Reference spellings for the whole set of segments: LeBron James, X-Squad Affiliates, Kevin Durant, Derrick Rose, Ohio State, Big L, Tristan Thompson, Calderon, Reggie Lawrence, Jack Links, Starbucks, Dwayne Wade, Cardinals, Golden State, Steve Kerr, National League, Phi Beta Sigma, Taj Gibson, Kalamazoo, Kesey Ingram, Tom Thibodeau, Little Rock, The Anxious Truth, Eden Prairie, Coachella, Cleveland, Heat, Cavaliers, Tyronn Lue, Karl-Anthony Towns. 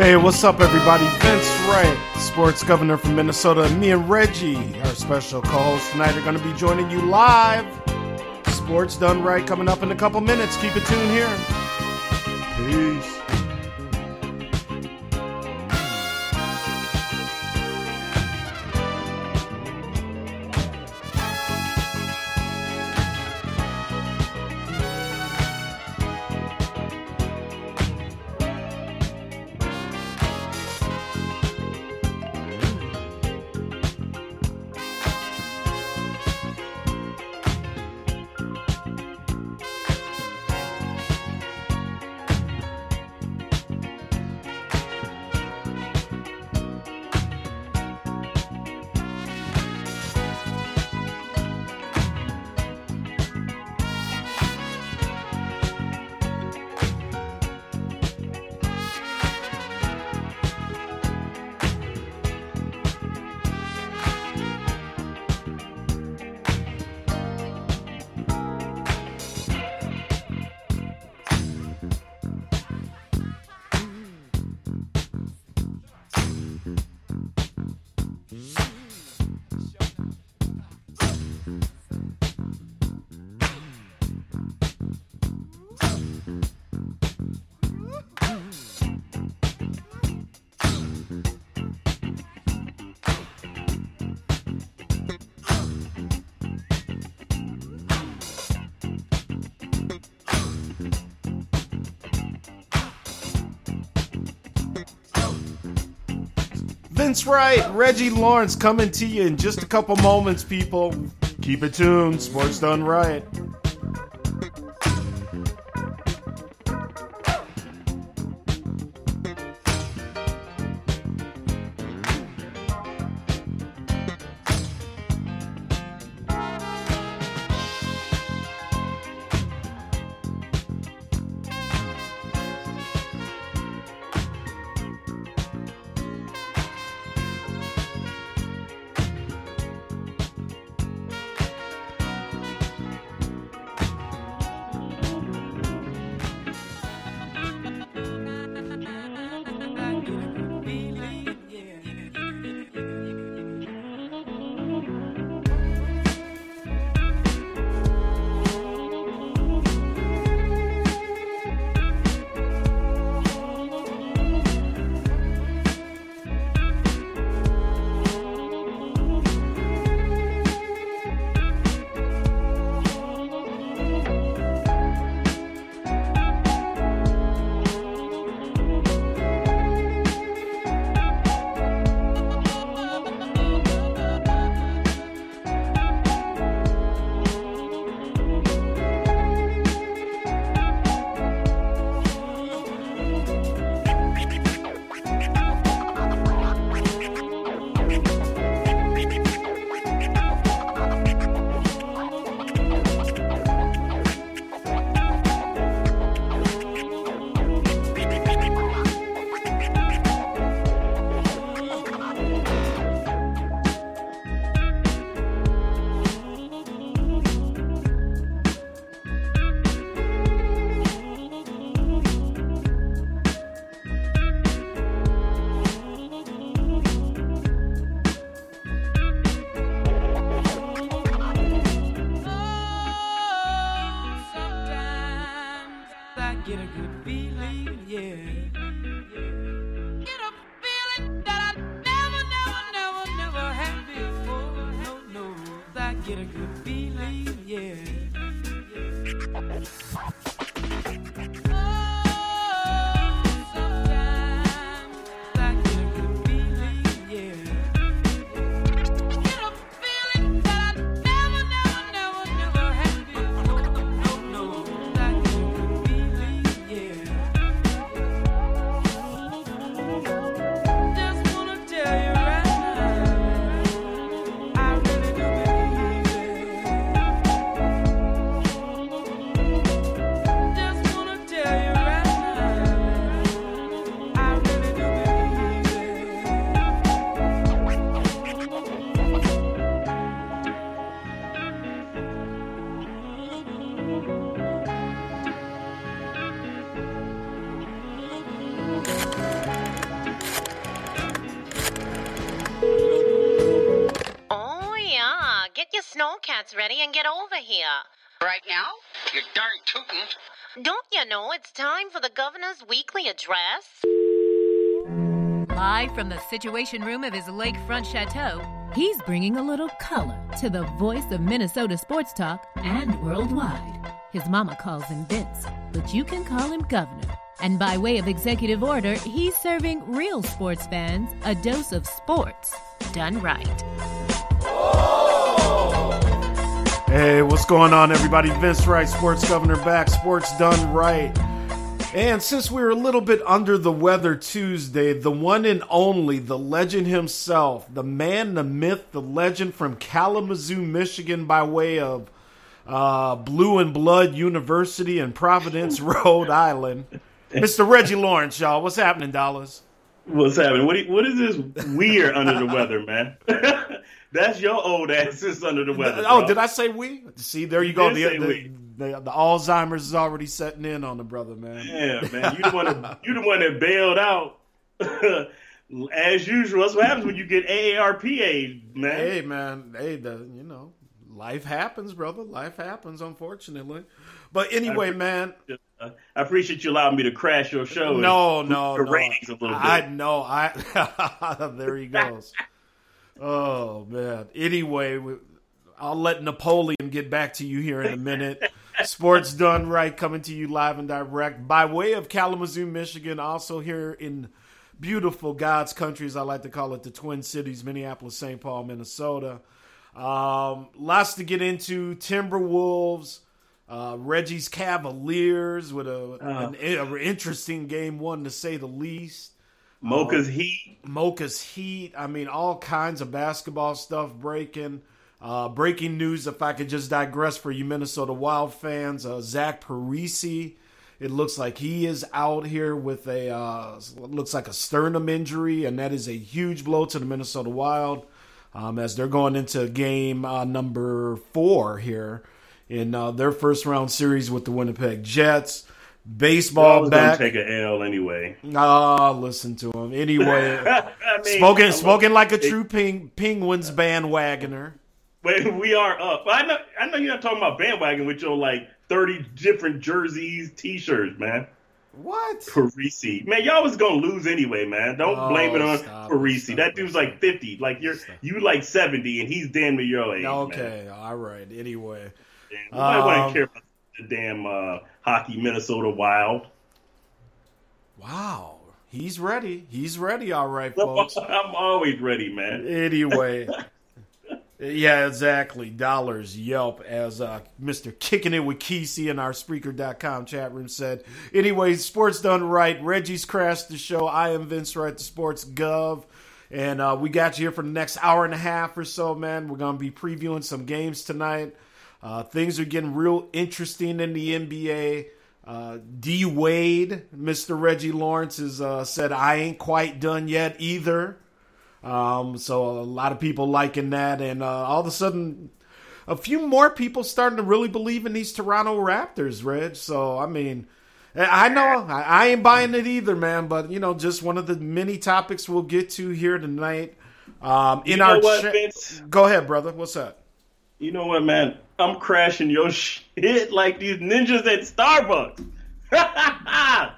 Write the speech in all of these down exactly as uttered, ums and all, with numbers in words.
Hey, what's up, everybody? Vince Wright, sports governor from Minnesota. Me and Reggie, our special co-host tonight, are going to be joining you live. Sports Done Right coming up in a couple minutes. Keep it tuned here. Peace. That's right, Reggie Lawrence coming to you in just a couple moments, people. Keep it tuned, Sports Done Right. I get a good feeling, yeah. Get a feeling that I never, never, never, never had before. No, no, I get a good feeling, yeah. Oh, sometimes I get a good feeling, yeah. Get a feeling that I never, never, never, never had before. No, no, I get a good feeling, yeah. Just wanna tell you right now, I really do believe it. Just wanna tell you right now, I really do Oh, yeah. Get your snowcats ready and get over here. Right now? You're darn tootin'. Don't you know it's time for the governor's weekly address? Live from the Situation Room of his lakefront chateau, he's bringing a little color to the voice of Minnesota sports talk and worldwide. His mama calls him Vince, but you can call him Governor. And by way of executive order, he's serving real sports fans a dose of sports done right. Hey, what's going on, everybody? Vince Wright, Sports Governor, back. Sports done right. And since we were a little bit under the weather Tuesday, the one and only, the legend himself, the man, the myth, the legend from Kalamazoo, Michigan, by way of uh, Blue and Blood University in Providence, Rhode Island, Mister Reggie Lawrence, y'all. What's happening, Dollars? What's happening? What, you, what is this weird under the weather, man? That's your old ass is under the weather. Oh, bro. Did I say we? See, there you, you go. The, the, the, the, the Alzheimer's is already setting in on the brother, man. Yeah, man. You the one that, you the one that bailed out. As usual, that's what happens when you get A A R P A, man. Hey, man. Hey, the, you know, life happens, brother. Life happens, unfortunately. But anyway, I man. Uh, I appreciate you allowing me to crash your show. No, no, the no. ratings a little bit. I know. I there he goes. Oh, man. Anyway, I'll let Napoleon get back to you here in a minute. Sports Done Right coming to you live and direct by way of Kalamazoo, Michigan, also here in beautiful God's country, as I like to call it, the Twin Cities, Minneapolis, Saint Paul, Minnesota. Um, lots to get into. Timberwolves, uh, Reggie's Cavaliers with a, uh, an, an interesting game one, to say the least. Mocha's um, Heat. Mocha's Heat. I mean, all kinds of basketball stuff breaking. Uh, breaking news, if I could just digress for you Minnesota Wild fans. Uh, Zach Parise, it looks like he is out here with a, uh, looks like a sternum injury, and that is a huge blow to the Minnesota Wild um, as they're going into game uh, number four here in uh, their first round series with the Winnipeg Jets. Baseball well, back. Take an L anyway. Ah, listen to him anyway. I mean, smoking, smoking like a true ping, Penguins bandwagoner. Wait, we are up. I know. I know you're not talking about bandwagon with your like thirty different jerseys, T-shirts, man. What? Parisi, man, y'all was gonna lose anyway, man. Don't oh, blame it on stop, Parisi. Stop, that dude's like fifty. Like you're stop. you like seventy, and he's damn near your age. Okay, man. All right. Anyway, nobody um, wouldn't care about the damn. Uh, Hockey Minnesota Wild. Wow. He's ready. He's ready, all right, folks. I'm always ready, man. Anyway. Yeah, exactly. Dollars yelp as uh, Mister Kicking It With Kesey in our Spreaker dot com chat room said. Anyways, Sports Done Right. Reggie's crashed the show. I am Vince Wright, the Sports Gov. And uh, we got you here for the next hour and a half or so, man. We're going to be previewing some games tonight. Uh, things are getting real interesting in the N B A. Uh, D. Wade, Mister Reggie Lawrence, has uh, said, I ain't quite done yet either. Um, so a lot of people liking that. And uh, all of a sudden, a few more people starting to really believe in these Toronto Raptors, Reg. So, I mean, I know I, I ain't buying it either, man. But, you know, just one of the many topics we'll get to here tonight. Um, in you know our what, cha- Vince? Go ahead, brother. What's up? You know what, man? I'm crashing your shit like these ninjas at Starbucks. yeah,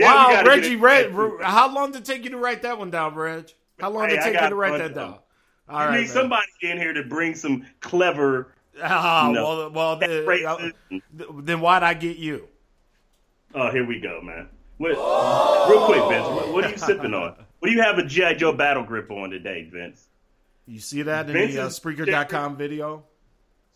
wow, Reggie, Reg, how long did it take you to write that one down, Reg? How long did it hey, take you to write that down? All you right, need man. somebody in here to bring some clever. Ah, you know, well, well the, then why'd I get you? Oh, here we go, man. What, oh! Real quick, Vince, what, what are you sipping on? What do you have a G I. Joe Battle Grip on today, Vince? You see that in Vince's the uh, Spreaker dot com video?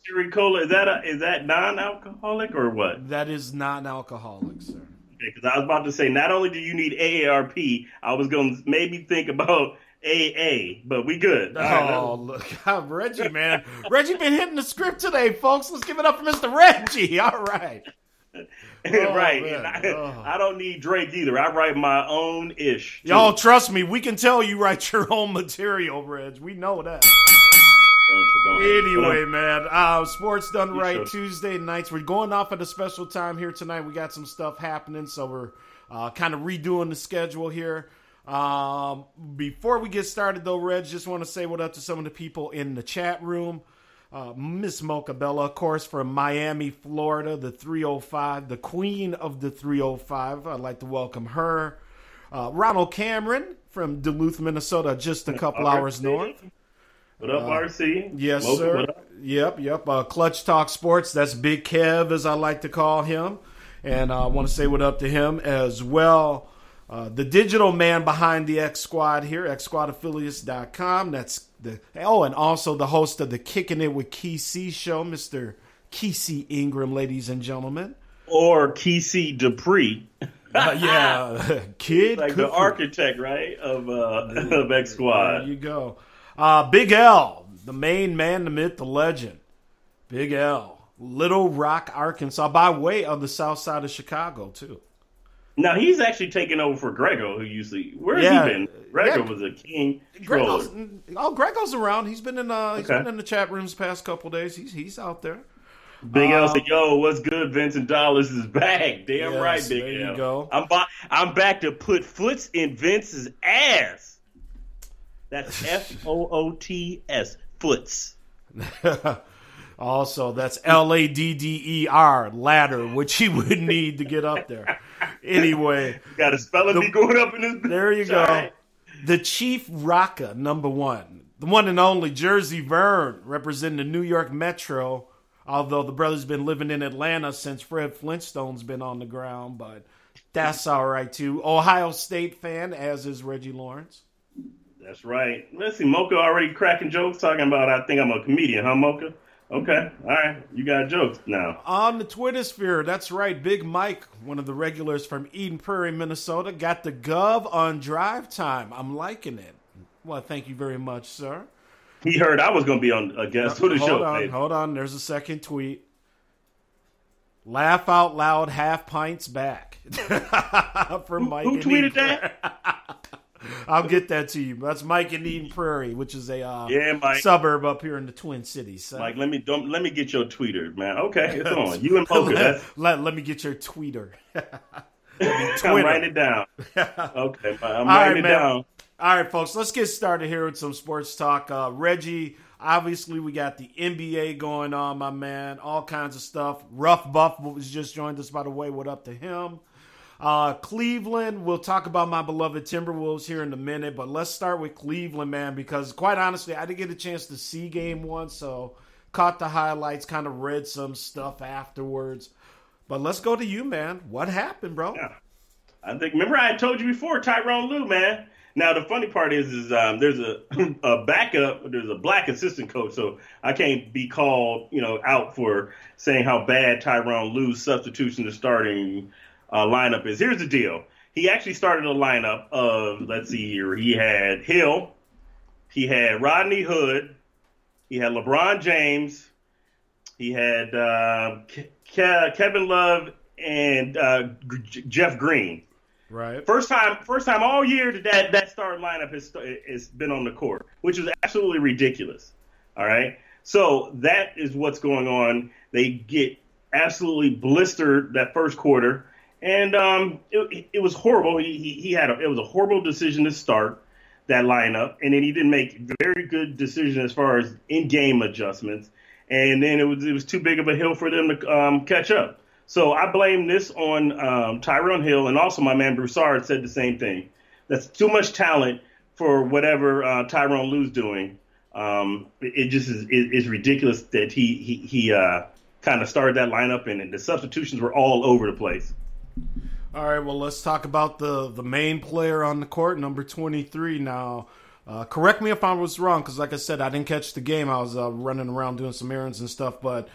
Cherry Cola, is that, a, is that non-alcoholic or what? That is non-alcoholic, sir. Because okay, I was about to say, not only do you need A A R P, I was going to maybe think about A A, but we good. Oh, look, I'm Reggie, man. Reggie been hitting the script today, folks. Let's give it up for Mister Reggie. All right. Oh, right. I, oh. I don't need Drake either. I write my own ish. Too. Y'all trust me. We can tell you write your own material, Reg. We know that. Don't, don't, anyway, don't. man. Uh, Sports Done you Right should. Tuesday nights. We're going off at a special time here tonight. We got some stuff happening, so we're uh, kind of redoing the schedule here. Um, before we get started, though, Reg, just want to say what up to some of the people in the chat room. Uh, Miss Mocabella, of course, from Miami, Florida, the three oh five, the queen of the three oh five. I'd like to welcome her. Uh, Ronald Cameron from Duluth, Minnesota, just a couple hours north. What up, R C? Uh, yes, Welcome, sir. Yep, yep. Uh, Clutch Talk Sports, that's Big Kev, as I like to call him. And I uh, want to say what up to him as well. Uh, the digital man behind the X-Squad here, X Squad Affiliates dot com. That's the oh, and also the host of the Kicking It with Kesey show, Mister Kesey Ingram, ladies and gentlemen. Or Kesey Dupree. Uh, yeah, kid. Like Kufu. The architect, right, of, uh, the, of X-Squad. There you go. Uh, Big L, the main man, the myth, the legend. Big L, Little Rock, Arkansas, by way of the south side of Chicago, too. Now, he's actually taking over for Grego, who usually... Where has yeah, he been? Grego yeah. was a king Grego's, Oh, Grego's around. He's been in uh, he's okay. been in the chat rooms the past couple days. He's he's out there. Big uh, L said, yo, what's good? Vincent Dollars is back. Damn yes, right, Big there L. There you go. I'm, by, I'm back to put foots in Vince's ass. That's F O O T S. Foots. Also, that's L A D D E R, ladder, which he would need to get up there. Anyway. Got a spelling bee going up in this bitch. There you go. Right. The Chief Rocka, number one. The one and only Jersey Vern, representing the New York Metro, although the brother's been living in Atlanta since Fred Flintstone's been on the ground, but that's all right, too. Ohio State fan, as is Reggie Lawrence. That's right. Let's see, Mocha already cracking jokes, talking about I think I'm a comedian, huh, Mocha? Okay, all right. You got jokes now. On the Twitter sphere, that's right. Big Mike, one of the regulars from Eden Prairie, Minnesota, got the gov on drive time. I'm liking it. Well, thank you very much, sir. He heard I was going to be on a guest. Who the show? Hold on, babe. hold on. There's a second tweet. Laugh out loud, half pints back. From Mike. Who, who tweeted that? I'll get that to you. That's Mike in Eden Prairie, which is a uh, yeah, suburb up here in the Twin Cities. So. Mike, let me don't, let me get your tweeter, man. Okay, it's on. You and Poker. Let, let, let me get your tweeter. I'm writing it down. Okay, I'm writing it down. All right, folks, let's get started here with some sports talk. Uh, Reggie, obviously we got the N B A going on, my man. All kinds of stuff. Rough Buff was just joined us, by the way. What up to him? Uh, Cleveland, we'll talk about my beloved Timberwolves here in a minute, but let's start with Cleveland, man, because quite honestly, I didn't get a chance to see game one, so caught the highlights, kind of read some stuff afterwards. But let's go to you, man. What happened, bro? Yeah. I think, remember I told you before, Tyronn Lue, man. Now, the funny part is, is um, there's a, a backup, there's a black assistant coach, so I can't be called, you know, out for saying how bad Tyronn Lue's substitution to starting Uh, lineup is. Here's the deal. He actually started a lineup of, let's see here, he had Hill, he had Rodney Hood, he had LeBron James, he had uh, Ke- Kevin Love, and uh, G- Jeff Green. Right. First time, first time all year that that, that starting lineup has, has been on the court, which is absolutely ridiculous. All right. So that is what's going on. They get absolutely blistered that first quarter. And um, it, it was horrible. He, he, he had a, it was a horrible decision to start that lineup, and then he didn't make a very good decision as far as in-game adjustments. And then it was it was too big of a hill for them to um, catch up. So I blame this on um, Tyrone Hill, and also my man Broussard said the same thing. That's too much talent for whatever uh, Tyronn Lue's doing. Um, it just is it, it's ridiculous that he he, he uh, kind of started that lineup, and, and the substitutions were all over the place. All right, well, let's talk about the, the main player on the court, number twenty-three now. Uh, correct me if I was wrong, because like I said, I didn't catch the game. I was uh, running around doing some errands and stuff, but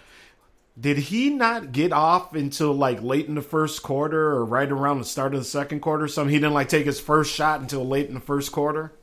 did he not get off until like late in the first quarter or right around the start of the second quarter or something? He didn't like take his first shot until late in the first quarter?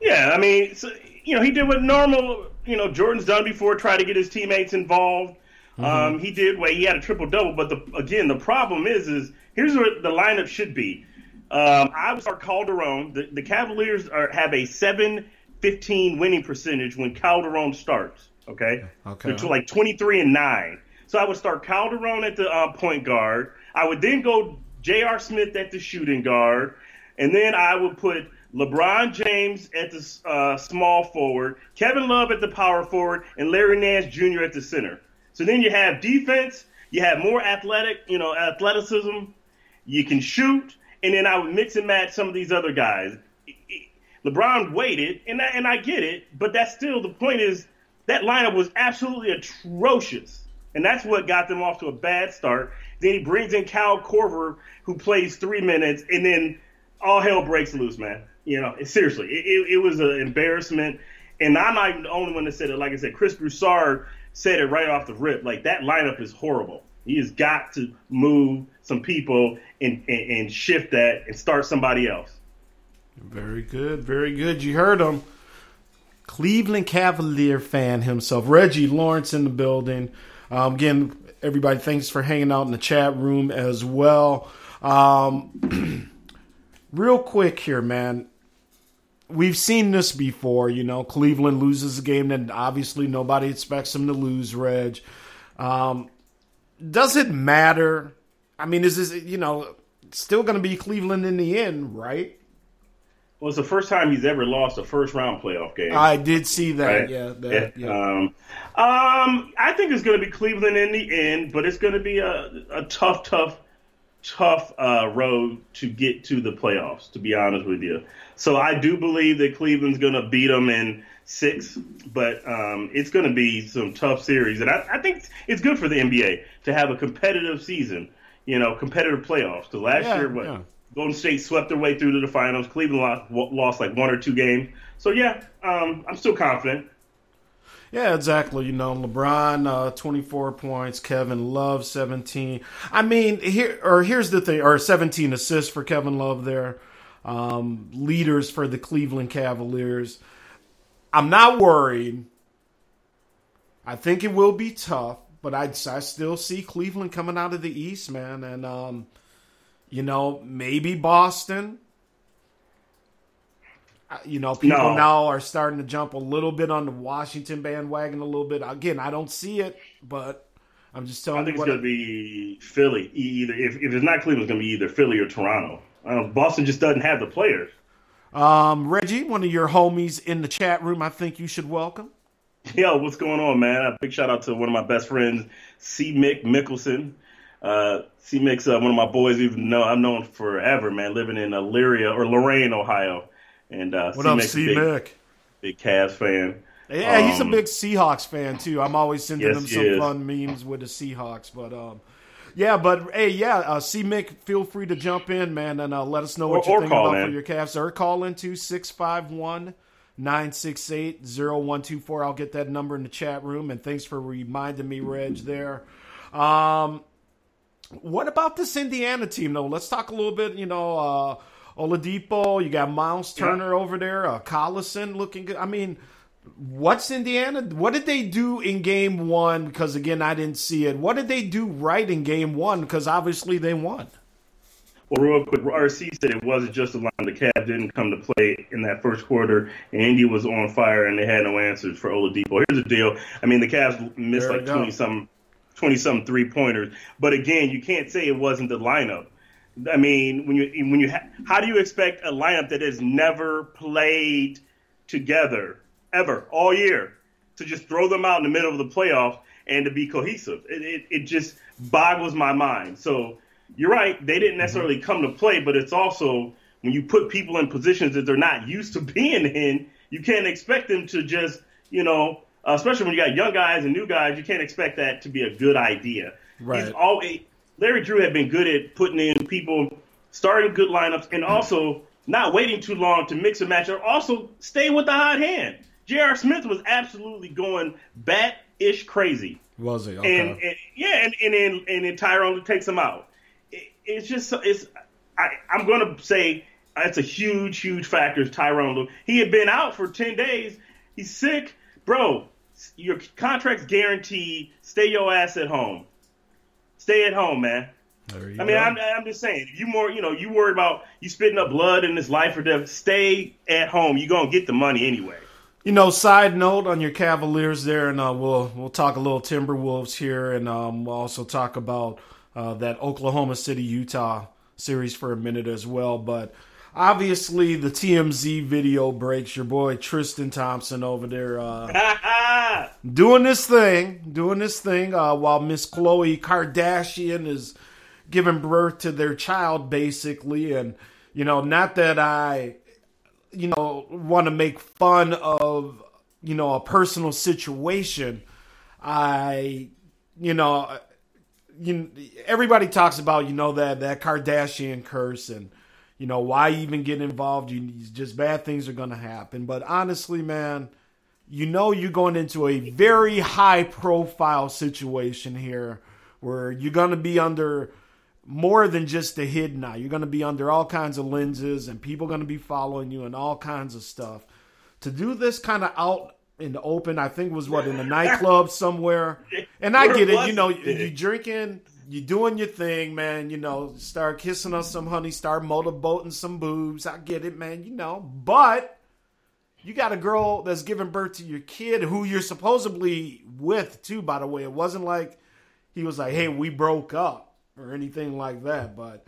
Yeah, I mean, so, you know, he did what normal, you know, Jordan's done before, try to get his teammates involved. Mm-hmm. Um, he did well, he had a triple-double, but the, again, the problem is, is here's what the lineup should be. Um, I would start Calderon. The, the Cavaliers are, have a seven fifteen winning percentage when Calderon starts. Okay, okay. They're to like twenty-three and nine. So I would start Calderon at the uh, point guard. I would then go J R. Smith at the shooting guard, and then I would put LeBron James at the uh, small forward, Kevin Love at the power forward, and Larry Nance Junior at the center. So then you have defense, you have more athletic, you know, athleticism. You can shoot, and then I would mix and match some of these other guys. LeBron waited, and I, and I get it, but that's still the point is. That lineup was absolutely atrocious, and that's what got them off to a bad start. Then he brings in Kyle Korver, who plays three minutes, and then all hell breaks loose, man. You know, it, seriously, it, it, it was an embarrassment, and I'm not even the only one that said it. Like I said, Chris Broussard said it right off the rip. Like, that lineup is horrible. He has got to move some people and, and, and shift that and start somebody else. Very good, very good. You heard him. Cleveland Cavalier fan himself, Reggie Lawrence in the building. Um, again, everybody, thanks for hanging out in the chat room as well. Um, real quick here, man. We've seen this before, you know. Cleveland loses a game that obviously nobody expects them to lose, Reg. Um, does it matter? I mean, is this, you know, still going to be Cleveland in the end, right? Well, it's the first time he's ever lost a first-round playoff game. I did see that, right? yeah. That, yeah. yeah. Um, um, I think it's going to be Cleveland in the end, but it's going to be a, a tough, tough, tough uh, road to get to the playoffs, to be honest with you. So I do believe that Cleveland's going to beat them in six, but um, it's going to be some tough series. And I, I think it's good for the N B A to have a competitive season, you know, competitive playoffs. Because last yeah, year, what? Yeah. Golden State swept their way through to the finals. Cleveland lost, lost like one or two games. So, yeah, um, I'm still confident. Yeah, exactly. You know, LeBron, uh, twenty-four points. Kevin Love, seventeen. I mean, here or here's the thing. Or seventeen assists for Kevin Love there. Um, leaders for the Cleveland Cavaliers. I'm not worried. I think it will be tough. But I, I still see Cleveland coming out of the East, man. And, um... you know, maybe Boston. You know, people no. now are starting to jump a little bit on the Washington bandwagon a little bit. Again, I don't see it, but I'm just telling you. I think you it's going to be Philly. Either if, if it's not Cleveland, it's going to be either Philly or Toronto. Um, Boston just doesn't have the players. Um, Reggie, one of your homies in the chat room, I think you should welcome. Yo, what's going on, man? A big shout out to one of my best friends, C. Mick Mickelson. Uh, C. Mick's uh, one of my boys, even though I've known forever, man, living in Elyria or Lorain, Ohio. And uh, what C. up, Mick's C. Big, Mick? Big Cavs fan. Yeah, um, he's a big Seahawks fan too. I'm always sending yes, him some is. fun memes with the Seahawks, but um, yeah, but hey, yeah, uh, C. Mick, feel free to jump in, man, and uh, let us know what or, you're or thinking call, about man. for your Cavs. Or call in to six five one nine six eight zero one two four. I'll get that number in the chat room. And thanks for reminding me, Reg. There. Um. What about this Indiana team, though? Let's talk a little bit, you know, uh, Oladipo. You got Miles Turner yeah. over there, uh, Collison looking good. I mean, what's Indiana? What did they do in game one? Because, again, I didn't see it. What did they do right in game one? Because, obviously, they won. Well, real quick, R C said it wasn't just a line. The Cavs didn't come to play in that first quarter, and Indy was on fire, and they had no answers for Oladipo. Here's the deal. I mean, the Cavs missed like twenty-something. twenty-something three-pointers. But, again, you can't say it wasn't the lineup. I mean, when you when you ha- how do you expect a lineup that has never played together ever all year to just throw them out in the middle of the playoffs and to be cohesive. It, it, it just boggles my mind. So you're right. They didn't necessarily come to play, but it's also when you put people in positions that they're not used to being in, you can't expect them to just, you know, uh, especially when you got young guys and new guys, you can't expect that to be a good idea. Right. He's always, Larry Drew had been good at putting in people, starting good lineups, and also not waiting too long to mix and match, or also stay with the hot hand. J R. Smith was absolutely going bat-ish crazy. Was he? Okay. And, and, yeah, and and then and then Tyronn takes him out. It, it's just it's I, I'm going to say that's a huge, huge factor is Tyronn Lue. He had been out for ten days. He's sick. Bro, your contract's guaranteed. Stay your ass at home. Stay at home, man. I mean, I'm, I'm just saying, if you more, you know, you worried about you spitting up blood in this life or death, stay at home. You're going to get the money anyway. You know, side note on your Cavaliers there, and uh, we'll we'll talk a little Timberwolves here, and um, we'll also talk about uh, that Oklahoma City-Utah series for a minute as well. But obviously the T M Z video breaks. Your boy Tristan Thompson over there uh, doing this thing, doing this thing uh, while Miss Khloe Kardashian is giving birth to their child, basically. And, you know, not that I... you know, want to make fun of, you know, a personal situation. I, you know, you, everybody talks about, you know, that, that Kardashian curse and, you know, why even get involved? You just bad things are going to happen. But honestly, man, you know, you're going into a very high profile situation here where you're going to be under more than just the hidden eye. You're going to be under all kinds of lenses and people going to be following you and all kinds of stuff. To do this kind of out in the open, I think was what, in the nightclub somewhere. And I get it. You know, you drinking, you doing your thing, man. You know, start kissing on some honey, start motorboating some boobs. I get it, man. You know, but you got a girl that's giving birth to your kid who you're supposedly with too, by the way. It wasn't like he was like, hey, we broke up or anything like that. But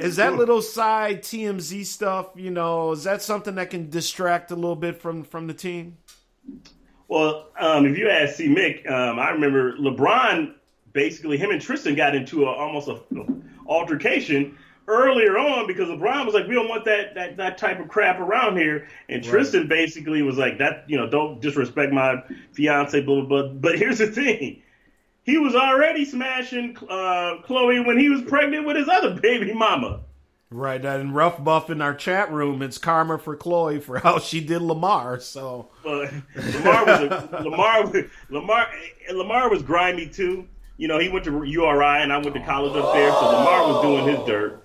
is that little side T M Z stuff, you know, is that something that can distract a little bit from, from the team? Well, um, if you ask C. Mick, um, I remember LeBron, basically him and Tristan got into a, almost a altercation earlier on because LeBron was like, we don't want that, that, that type of crap around here. And Tristan right. basically was like, that, you know, don't disrespect my fiance, blah, blah, blah. But here's the thing. He was already smashing uh, Khloe when he was pregnant with his other baby mama. Right, and Rough Buff in our chat room, it's karma for Khloe for how she did Lamar. So uh, Lamar was a, Lamar Lamar Lamar was grimy too. You know, he went to U R I and I went to college up there, so Lamar was doing his dirt.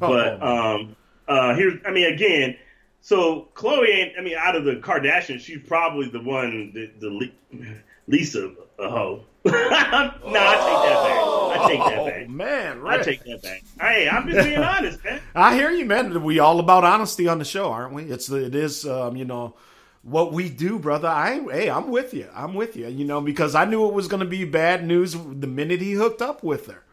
But um, uh, here's, I mean, again, so Khloe ain't. I mean, out of the Kardashians, she's probably the one, the, the Lisa a hoe. no, I take that back. I take that back. Oh, man, Rick. I take that back. Hey, I'm just being honest, man. I hear you, man. We all about honesty on the show, aren't we? It's it is, um, you know, what we do, brother. I hey, I'm with you. I'm with you. You know, because I knew it was going to be bad news the minute he hooked up with her.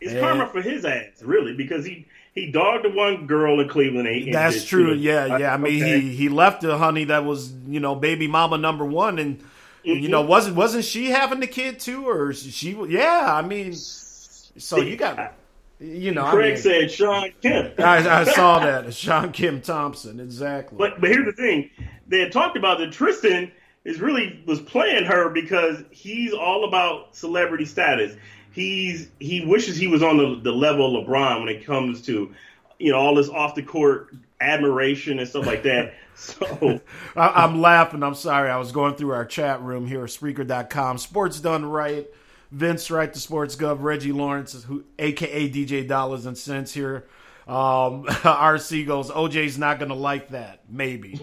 It's and, karma for his ass, really, because he he dogged the one girl in Cleveland. And that's true. Too. Yeah, yeah. I mean, okay. he he left the honey that was, you know, baby mama number one and. You know, wasn't wasn't she having the kid too, or she? Yeah, I mean, so you got, you know, Craig I mean, said Sean Kim. I, I saw that Sean Kim Thompson, exactly. But but here's the thing: they had talked about that Tristan is really was playing her because he's all about celebrity status. He's he wishes he was on the, the level of LeBron when it comes to, you know, all this off the court admiration and stuff like that. So I, I'm laughing. I'm sorry. I was going through our chat room here at Spreaker dot com. Sports Done Right. Vince Wright, the Sports Gov. Reggie Lawrence, who a k a. D J Dollars and Cents here. Um, R C goes, O J's not going to like that. Maybe.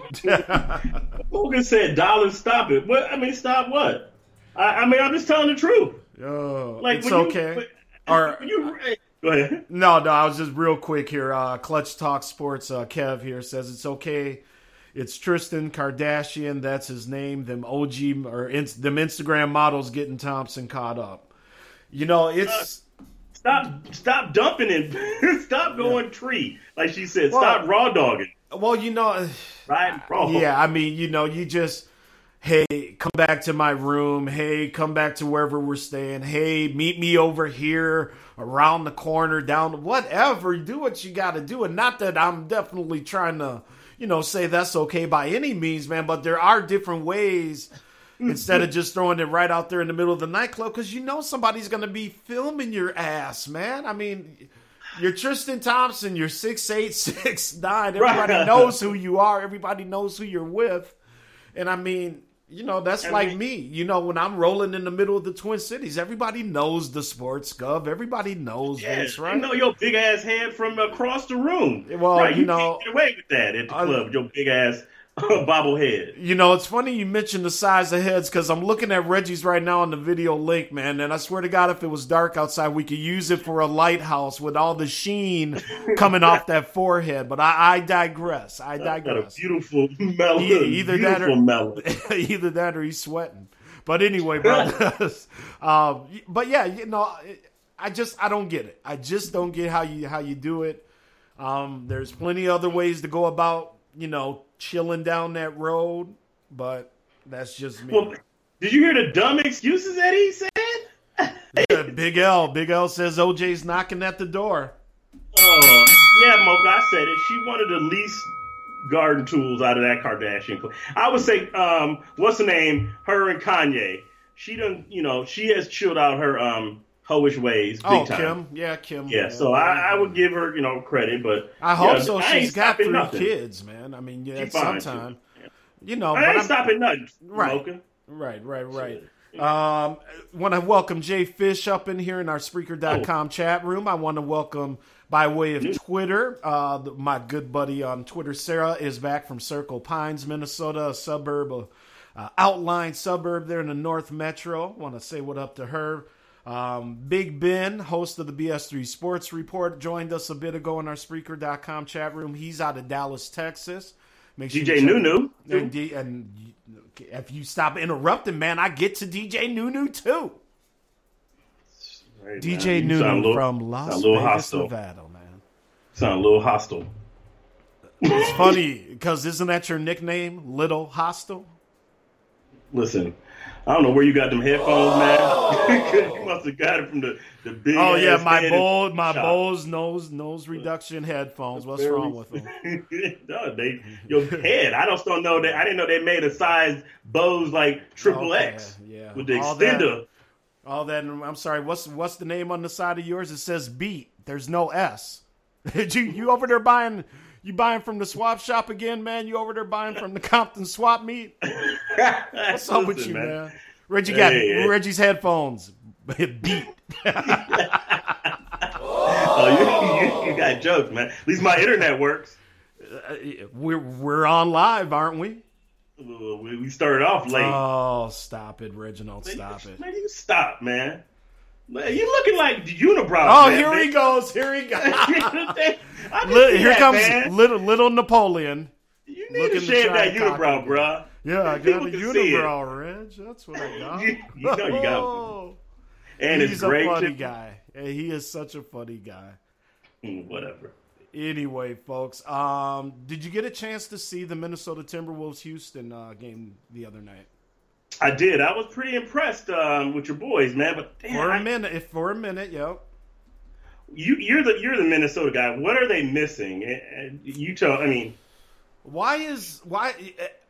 Logan said, Dollars, stop it. What? I mean, stop what? I, I mean, I'm just telling the truth. Oh, like, it's okay. You, or, you, go ahead. No, no, I was just real quick here. Uh, Clutch Talk Sports, uh, Kev here says it's okay. It's Tristan Kardashian, that's his name, them O G, or in, them Instagram models getting Thompson caught up. You know, it's... Uh, stop stop dumping it. Stop going yeah. tree. Like she said, well, stop raw dogging. Well, you know... Right, raw. Yeah, I mean, you know, you just... hey, come back to my room. Hey, come back to wherever we're staying. Hey, meet me over here, around the corner, down, whatever. Do what you got to do. And not that I'm definitely trying to, you know, say that's okay by any means, man. But there are different ways instead of just throwing it right out there in the middle of the nightclub, because you know somebody's going to be filming your ass, man. I mean, you're Tristan Thompson. You're six eight, six nine. Everybody right. knows who you are. Everybody knows who you're with. And I mean, you know, that's I like mean, me. You know, when I'm rolling in the middle of the Twin Cities, everybody knows the sports gov. Everybody knows yes, this, right? You know your big ass head from across the room. Well, right, you, you know, can't get away with that at the uh, club. Your big ass bobblehead. You know, it's funny you mentioned the size of heads, because I'm looking at Reggie's right now on the video link, man. And I swear to God, if it was dark outside, we could use it for a lighthouse with all the sheen coming off that forehead. But I, I digress. I digress. Got a beautiful melon. E- either beautiful that or melon. Either that or he's sweating. But anyway, bro. um, but yeah, you know, I just I don't get it. I just don't get how you how you do it. Um, there's plenty of other ways to go about, you know, chilling down that road, but that's just me. Well, did you hear the dumb excuses that he said? Yeah, Big L. Big L says O J's knocking at the door. Uh, yeah, Mocha, I said it. She wanted the least garden tools out of that Kardashian place. I would say, um, what's the name? Her and Kanye. She done, you know, she has chilled out her um hoish ways big oh, time. Kim. Yeah, Kim. Yeah, yeah. So I, I would give her, you know, credit, but I hope yeah, so. I She's got three nothing. kids, man. I mean, yeah, sometime. Yeah. You know, I but ain't I'm, stopping nothing. Right, Mocha. right, right, right. Yeah. Um, want to welcome Jay Fish up in here in our Spreaker dot com oh. chat room. I want to welcome, by way of mm-hmm. Twitter, uh, my good buddy on Twitter, Sarah, is back from Circle Pines, Minnesota, a suburb, a uh, outlying suburb there in the North Metro. Want to say what up to her. Um, Big Ben, host of the B S three Sports Report, joined us a bit ago in our Spreaker dot com chat room. He's out of Dallas, Texas. Make sure D J Nunu. And, D- and if you stop interrupting, man, I get to D J Nunu too. Hey, D J man, Nunu little, from Las Vegas, hostile. Nevada, man. Sound a little hostile. It's funny, because isn't that your nickname, Little Hostile? Listen, I don't know where you got them headphones, oh. man. You must have got it from the, the big. Oh yeah, my Bose, my Bose nose nose reduction headphones. What's wrong with them? No, they your head. I just don't know that. I didn't know they made a size Bose like triple okay, X yeah. with the all extender. That, all that. I'm sorry. What's what's the name on the side of yours? It says B. There's no S. you you over there buying? You buying from the swap shop again, man? You over there buying from the Compton swap meet? What's up with you, man? man? Reggie got hey, hey. Reggie's headphones. Beat. oh, you, you, you got jokes, man. At least my internet works. Uh, we're we're on live, aren't we? We, we started off late. Oh, stop it, Reginald. Man, stop you, it. Man, you stop, man. Man, you're looking like unibrow. Oh, man, here man. he goes. Here he goes. Little, here that, comes man. little little Napoleon. You need to shave that unibrow, cock- bro. Yeah, I got a unibrow, Reg. That's what I got. you, you know you got and He's it's a great funny to- guy. Hey, he is such a funny guy. Mm, whatever. Anyway, folks, um, did you get a chance to see the Minnesota Timberwolves-Houston uh, game the other night? I did. I was pretty impressed um, with your boys, man. But damn, for a I, minute, if for a minute, yo, you, you're the you're the Minnesota guy. What are they missing? You tell. I mean, why is why?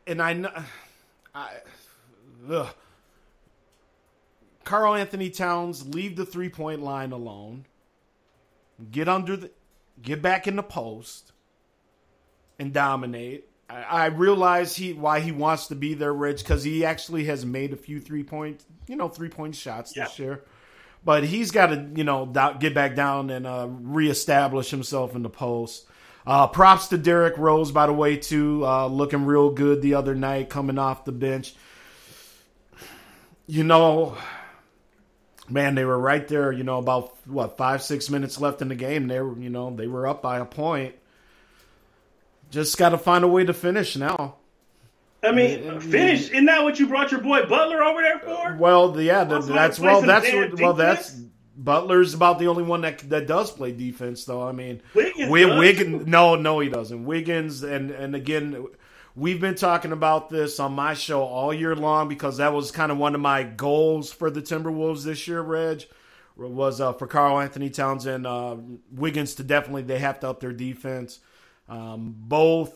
And I know, I, ugh. Karl-Anthony Towns, leave the three point line alone. Get under the, get back in the post, and dominate. I realize he why he wants to be there, Rich, because he actually has made a few three point, you know, three point shots yeah. this year. But he's got to, you know, get back down and uh, reestablish himself in the post. Uh, props to Derrick Rose, by the way, too, uh, looking real good the other night, coming off the bench. You know, man, they were right there. You know, about what five, six minutes left in the game, they were, you know, they were up by a point. Just got to find a way to finish now. I mean, uh, finish. Isn't that what you brought your boy Butler over there for? Uh, well, yeah, the, that's well, that's what, well, that's Butler's about the only one that that does play defense, though. I mean, Wiggins, Wiggins no, no, he doesn't. Wiggins and and again, We've been talking about this on my show all year long because that was kind of one of my goals for the Timberwolves this year, Reg, was uh, for Karl-Anthony Towns and uh, Wiggins to definitely, they have to up their defense. Um, both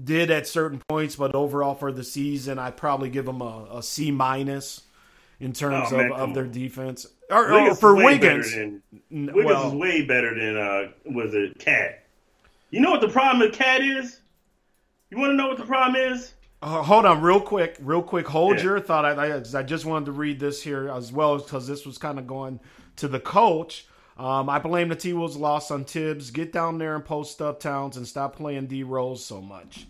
did at certain points, but overall for the season, I probably give them a, a C minus in terms oh, man, of, of their defense. Or, Wiggins or for Wiggins, than, Wiggins well, is way better than uh, was it Cat. You know what the problem with Cat is? You want to know what the problem is? Uh, hold on, real quick, real quick. Hold yeah. your thought. I, I, I just wanted to read this here as well because this was kind of going to the coach. Um, I blame the T-Wolves' loss on Tibbs. Get down there and post up Towns and stop playing D Rose so much.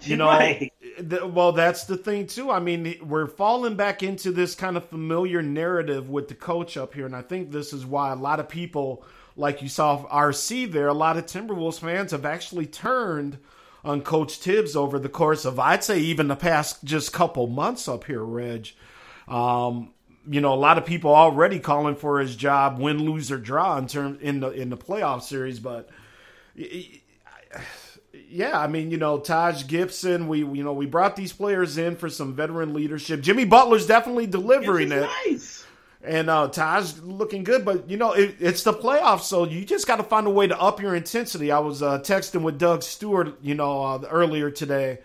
You know, right. th- well, that's the thing, too. I mean, we're falling back into this kind of familiar narrative with the coach up here, and I think this is why a lot of people, like you saw R C there, a lot of Timberwolves fans have actually turned on Coach Tibbs over the course of, I'd say, even the past just couple months up here, Reg. Um, you know, a lot of people already calling for his job, win, lose, or draw in, term, in, the, in the playoff series, but... It, I, Yeah, I mean, you know, Taj Gibson, we you know, we brought these players in for some veteran leadership. Jimmy Butler's definitely delivering it. Nice. And uh, Taj looking good, but, you know, it, it's the playoffs, so you just got to find a way to up your intensity. I was uh, texting with Doug Stewart, you know, uh, earlier today,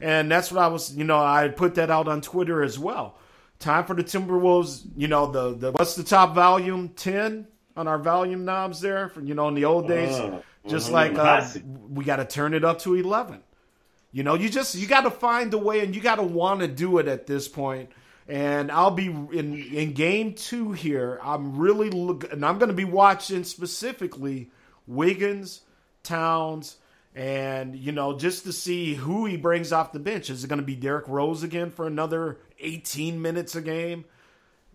and that's what I was, you know, I put that out on Twitter as well. Time for the Timberwolves, you know, the, the what's the top volume? ten on our volume knobs there, for, you know, in the old days. Uh. Just like uh, we got to turn it up to eleven. You know, you just you got to find a way and you got to want to do it at this point. And I'll be in, in game two here. I'm really look, and I'm going to be watching specifically Wiggins, Towns, and, you know, just to see who he brings off the bench. Is it going to be Derrick Rose again for another eighteen minutes a game?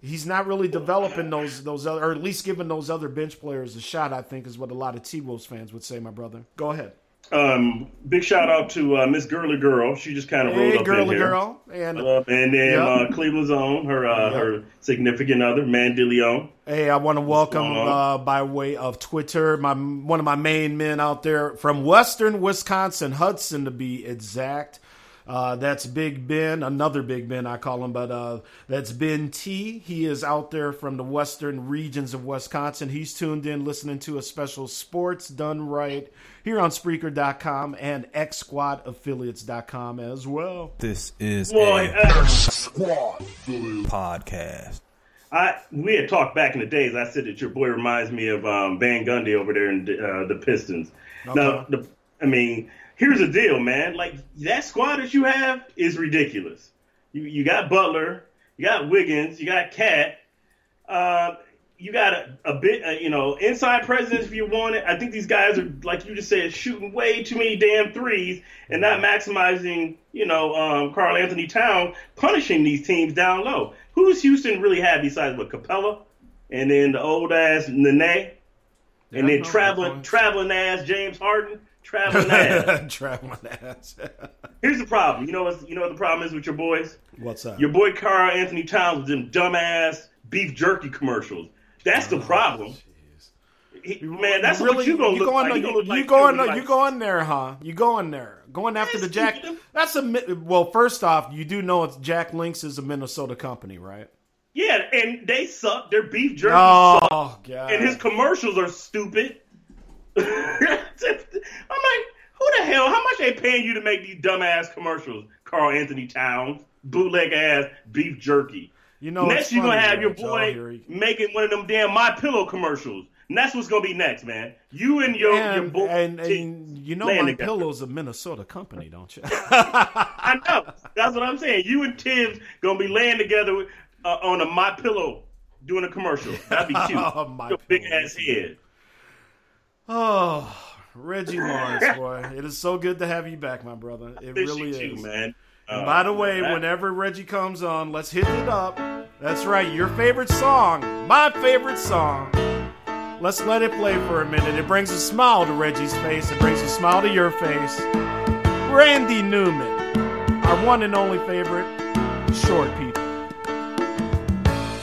He's not really developing those, those other, or at least giving those other bench players a shot, I think, is what a lot of T-Wolves fans would say, my brother. Go ahead. Um, big shout-out to uh, Miss Girly Girl. She just kind of hey, rolled up Girly in Girl. Here. And, uh, and then yep. uh, Cleveland's own, her uh, yep. her significant other, Mandilion. Hey, I want to welcome, uh, by way of Twitter, my one of my main men out there from Western Wisconsin, Hudson to be exact. Uh, that's Big Ben, another Big Ben I call him, but uh, that's Ben T. He is out there from the western regions of Wisconsin. He's tuned in listening to a special Sports Done Right here on Spreaker dot com and X Squad Affiliates dot com as well. This is well, a X-Squad podcast. I We had talked back in the days. I said that your boy reminds me of um, Van Gundy over there in uh, the Pistons. Okay. Now, the, I mean... Here's the deal, man. Like, that squad that you have is ridiculous. You you got Butler, you got Wiggins, you got Cat, uh, you got a, a bit, uh, you know, inside presence if you want it. I think these guys are, like you just said, shooting way too many damn threes and not maximizing, you know, um, Karl-Anthony Towns, punishing these teams down low. Who does Houston really have besides what, Capella, and then the old ass Nene, and then traveling traveling ass James Harden. Traveling ass. Traveling ass. Here's the problem. You know what you know what the problem is with your boys? What's that? Your boy Karl-Anthony Towns with them dumbass beef jerky commercials. That's oh, the problem. He, man, that's really, what you're going to look like. You're like, going like, you like, there, huh? You're going there. Going after the Jack. That's a, well, first off, you do know it's Jack Links is a Minnesota company, right? Yeah, and they suck. Their beef jerky oh, sucks. God. And his commercials are stupid. I'm like, who the hell? How much they paying you to make these dumbass commercials? Karl-Anthony Towns, bootleg ass beef jerky. You know, next you're gonna have your boy making one of them damn My Pillow commercials. And that's what's gonna be next, man. You and your and, your boy, and, and you know, My together. Pillow's a Minnesota company, don't you? I know. That's what I'm saying. You and Tibbs gonna be laying together uh, on a My Pillow doing a commercial. That'd be cute. Oh, my your big ass head. Oh, Reggie Lawrence, boy. It is so good to have you back, my brother. It really is. You, man. And uh, by the way, man. Whenever Reggie comes on, let's hit it up. That's right. Your favorite song. My favorite song. Let's let it play for a minute. It brings a smile to Reggie's face. It brings a smile to your face. Randy Newman, our one and only favorite, Short People.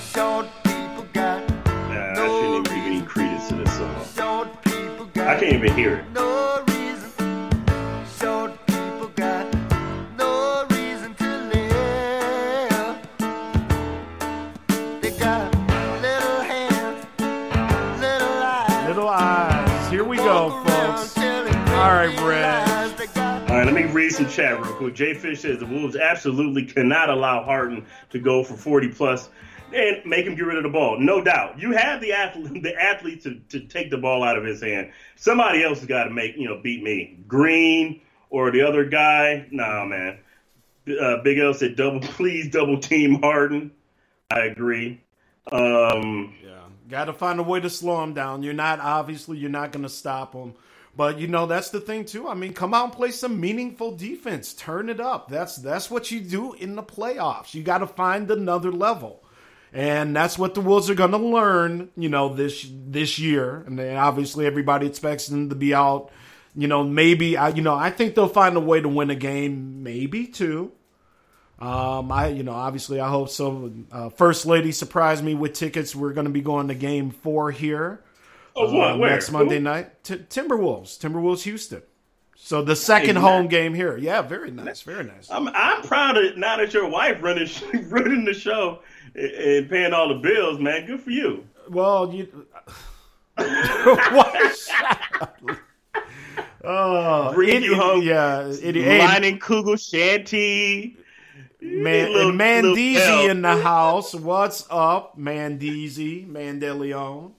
Short people got nah, no I shouldn't even give any credence to this song. Short I can't even hear it. No reason. Short people got go, folks. All right, Brad. All right, let me read some chat real quick. Jay Fish says the Wolves absolutely cannot allow Harden to go for forty plus and make him get rid of the ball. No doubt. You have the athlete, the athlete to, to take the ball out of his hand. Somebody else has got to make, you know, beat me. Green or the other guy. Nah, man. Uh, Big L said, double, please double team Harden. I agree. Um, yeah, got to find a way to slow him down. You're not, obviously, you're not going to stop him. But, you know, that's the thing, too. I mean, come out and play some meaningful defense. Turn it up. That's that's what you do in the playoffs. You got to find another level. And that's what the Wolves are going to learn, you know, this this year. And then obviously everybody expects them to be out. You know, maybe, I, you know, I think they'll find a way to win a game, maybe two. Um, I, you know, obviously I hope so. Uh, First Lady surprised me with tickets. We're going to be going to game four here. Oh, what? Uh, Where? Next Monday Who? night. T- Timberwolves. Timberwolves Houston. So the second nice, home man. game here. Yeah, very nice. Very nice. I'm, I'm proud of now that your wife running running the show and paying all the bills, man. Good for you. Well, you. What? Oh, bring it, you home. Yeah, it is. Lining Kugel Shanty. Man, little, and Mandeezy in the house. What's up, Mandeezy, Mandelion?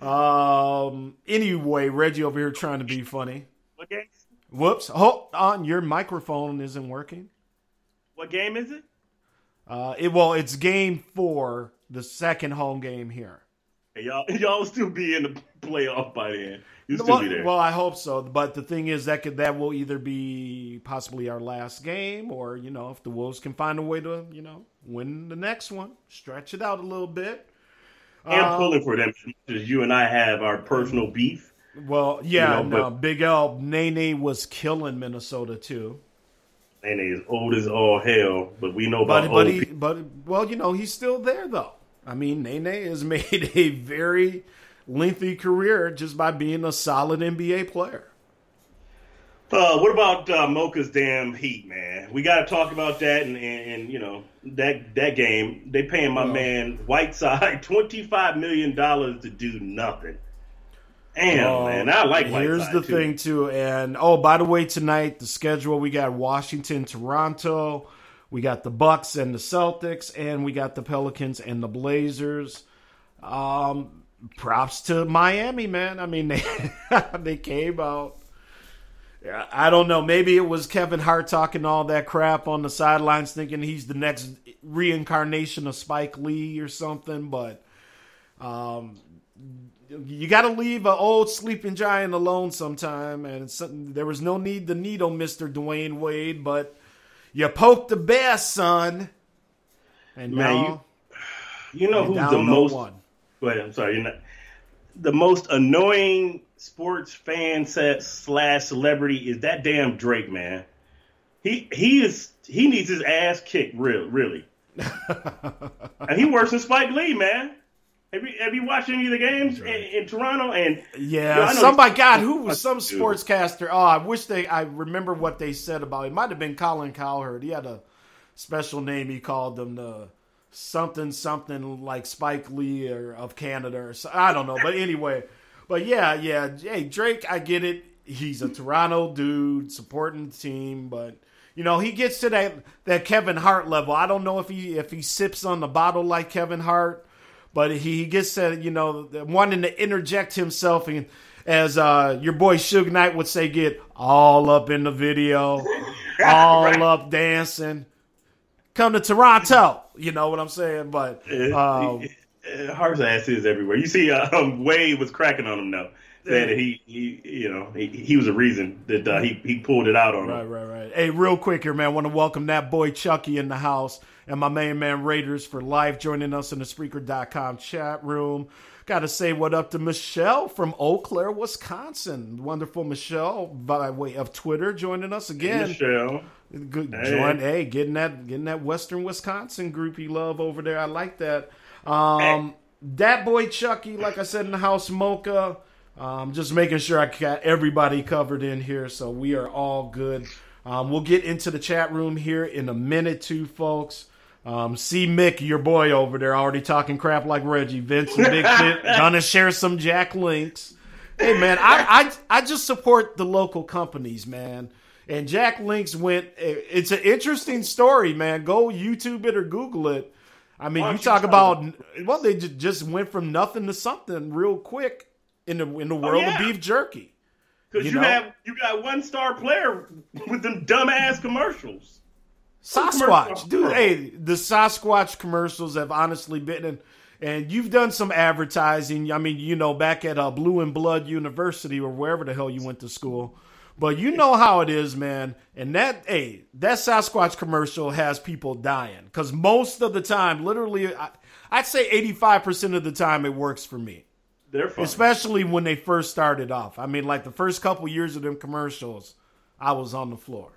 Um. Anyway, Reggie over here trying to be funny. What game? Whoops! Hold on, your microphone isn't working. What game is it? Uh, it well, it's game four, the second home game here. Hey, y'all, y'all will still be in the playoff by then. You still well, be there. Well, I hope so. But the thing is, that could that will either be possibly our last game, or you know, if the Wolves can find a way to you know win the next one, stretch it out a little bit. And um, pulling for them because you and I have our personal beef. Well, yeah, you know, no, but Big L, Nene was killing Minnesota too. Nene is old as all hell, but we know about but, old but he, people. But well, you know, he's still there though. I mean, Nene has made a very lengthy career just by being a solid N B A player. Uh, what about uh, Mocha's damn Heat, man? We got to talk about that, and, and, and you know that that game. They paying my oh. man Whiteside twenty-five million dollars to do nothing. Damn, oh, man, I like Whiteside. Here's the too. thing, too, and oh, by the way, tonight the schedule: we got Washington, Toronto, we got the Bucks and the Celtics, and we got the Pelicans and the Blazers. Um, props to Miami, man. I mean, they they came out. I don't know. Maybe it was Kevin Hart talking all that crap on the sidelines thinking he's the next reincarnation of Spike Lee or something. But um, you got to leave an old sleeping giant alone sometime. And it's, there was no need to needle Mister Dwayne Wade, but you poked the bear, son. And Man, now you, you know who's the most – wait, I'm sorry. You're not, the most annoying – sports fan set slash celebrity is that damn Drake, man. He he is he needs his ass kicked, real really. And he works in Spike Lee, man. Have you have you watched any of the games in, in Toronto? And yeah, yo, somebody God, who was some sportscaster? Oh, I wish they. I remember what they said about it. It might have been Colin Cowherd. He had a special name. He called them the something something like Spike Lee or of Canada or so, I don't know. But anyway. But yeah, yeah, hey, Drake, I get it. He's a Toronto dude supporting the team, but you know, he gets to that, that Kevin Hart level. I don't know if he if he sips on the bottle like Kevin Hart, but he, he gets to, you know, wanting to interject himself and as uh, your boy Suge Knight would say, get all up in the video, all right. up dancing. Come to Toronto, you know what I'm saying? But um, Hart's ass is everywhere. You see, um, Wade was cracking on him now, saying that he, he you know, he, he was a reason that uh, he he pulled it out on right, him. Right, right, right. Hey, real quick here, man. I want to welcome that boy Chucky in the house and my main man Raiders for Life joining us in the Spreaker dot com chat room. Got to say what up to Michelle from Eau Claire, Wisconsin. Wonderful Michelle by way of Twitter joining us again. Hey, Michelle. Good, hey. Join, hey, getting that getting that Western Wisconsin group you love over there. I like that. Um, hey. That boy Chucky, like I said in the house, Mocha. Um, just making sure I got everybody covered in here, so we are all good. Um, we'll get into the chat room here in a minute, too, folks. Um, see Mick, your boy over there, already talking crap like Reggie. Vince and Big Fit, gonna share some Jack Links. Hey, man, I, I I just support the local companies, man. And Jack Links went – it's an interesting story, man. Go YouTube it or Google it. I mean, you talk about – well, they just went from nothing to something real quick in the in the world oh, yeah. of beef jerky. Because you, you know? have you got one star player with them dumbass commercials. Sasquatch, dude. Hey, the Sasquatch commercials have honestly been, and, and you've done some advertising. I mean, you know, back at uh, Blue and Blood University or wherever the hell you went to school. But you know how it is, man. And that, hey, that Sasquatch commercial has people dying because most of the time, literally, I, I'd say eighty-five percent of the time, it works for me. They're fun. Especially when they first started off. I mean, like the first couple years of them commercials, I was on the floor.